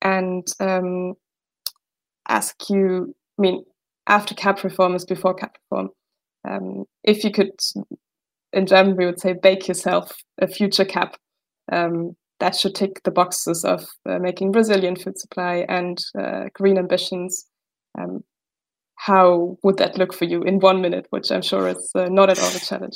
and ask you, after CAP reform is before CAP reform, if you could, in German we would say, bake yourself a future CAP that should tick the boxes of making resilient food supply and green ambitions, how would that look for you in 1 minute, which I'm sure is not at all a challenge?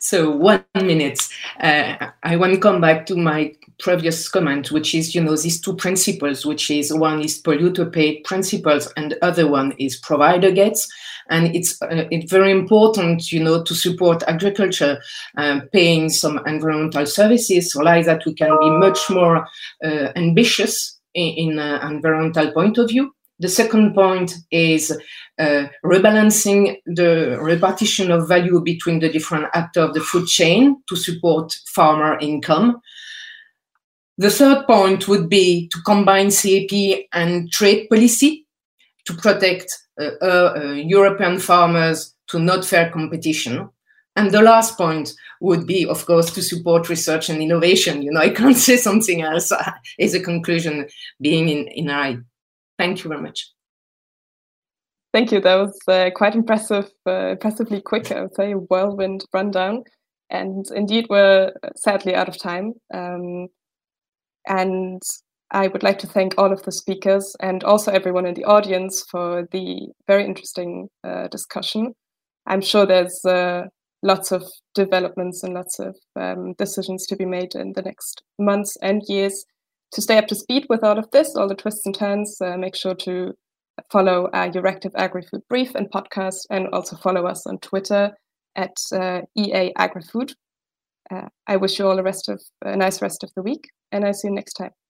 So 1 minute, I want to come back to my previous comment, which is, these two principles, which is one is polluter paid principles and the other one is provider gets. And it's very important, to support agriculture, paying some environmental services, so like that we can be much more ambitious in environmental point of view. The second point is rebalancing the repartition of value between the different actors of the food chain to support farmer income. The third point would be to combine CAP and trade policy to protect European farmers to not fair competition. And the last point would be, of course, to support research and innovation. You know, I can't say something else as a conclusion being in eye. Thank you very much. Thank you. That was quite impressive, impressively quick, I would say, a whirlwind rundown. And indeed, we're sadly out of time. And I would like to thank all of the speakers and also everyone in the audience for the very interesting discussion. I'm sure there's lots of developments and lots of decisions to be made in the next months and years. To stay up to speed with all of this, all the twists and turns, make sure to follow our EURACTIV Agri-Food Brief and podcast, and also follow us on Twitter at EAAgriFood. I wish you all a nice rest of the week, and I see you next time.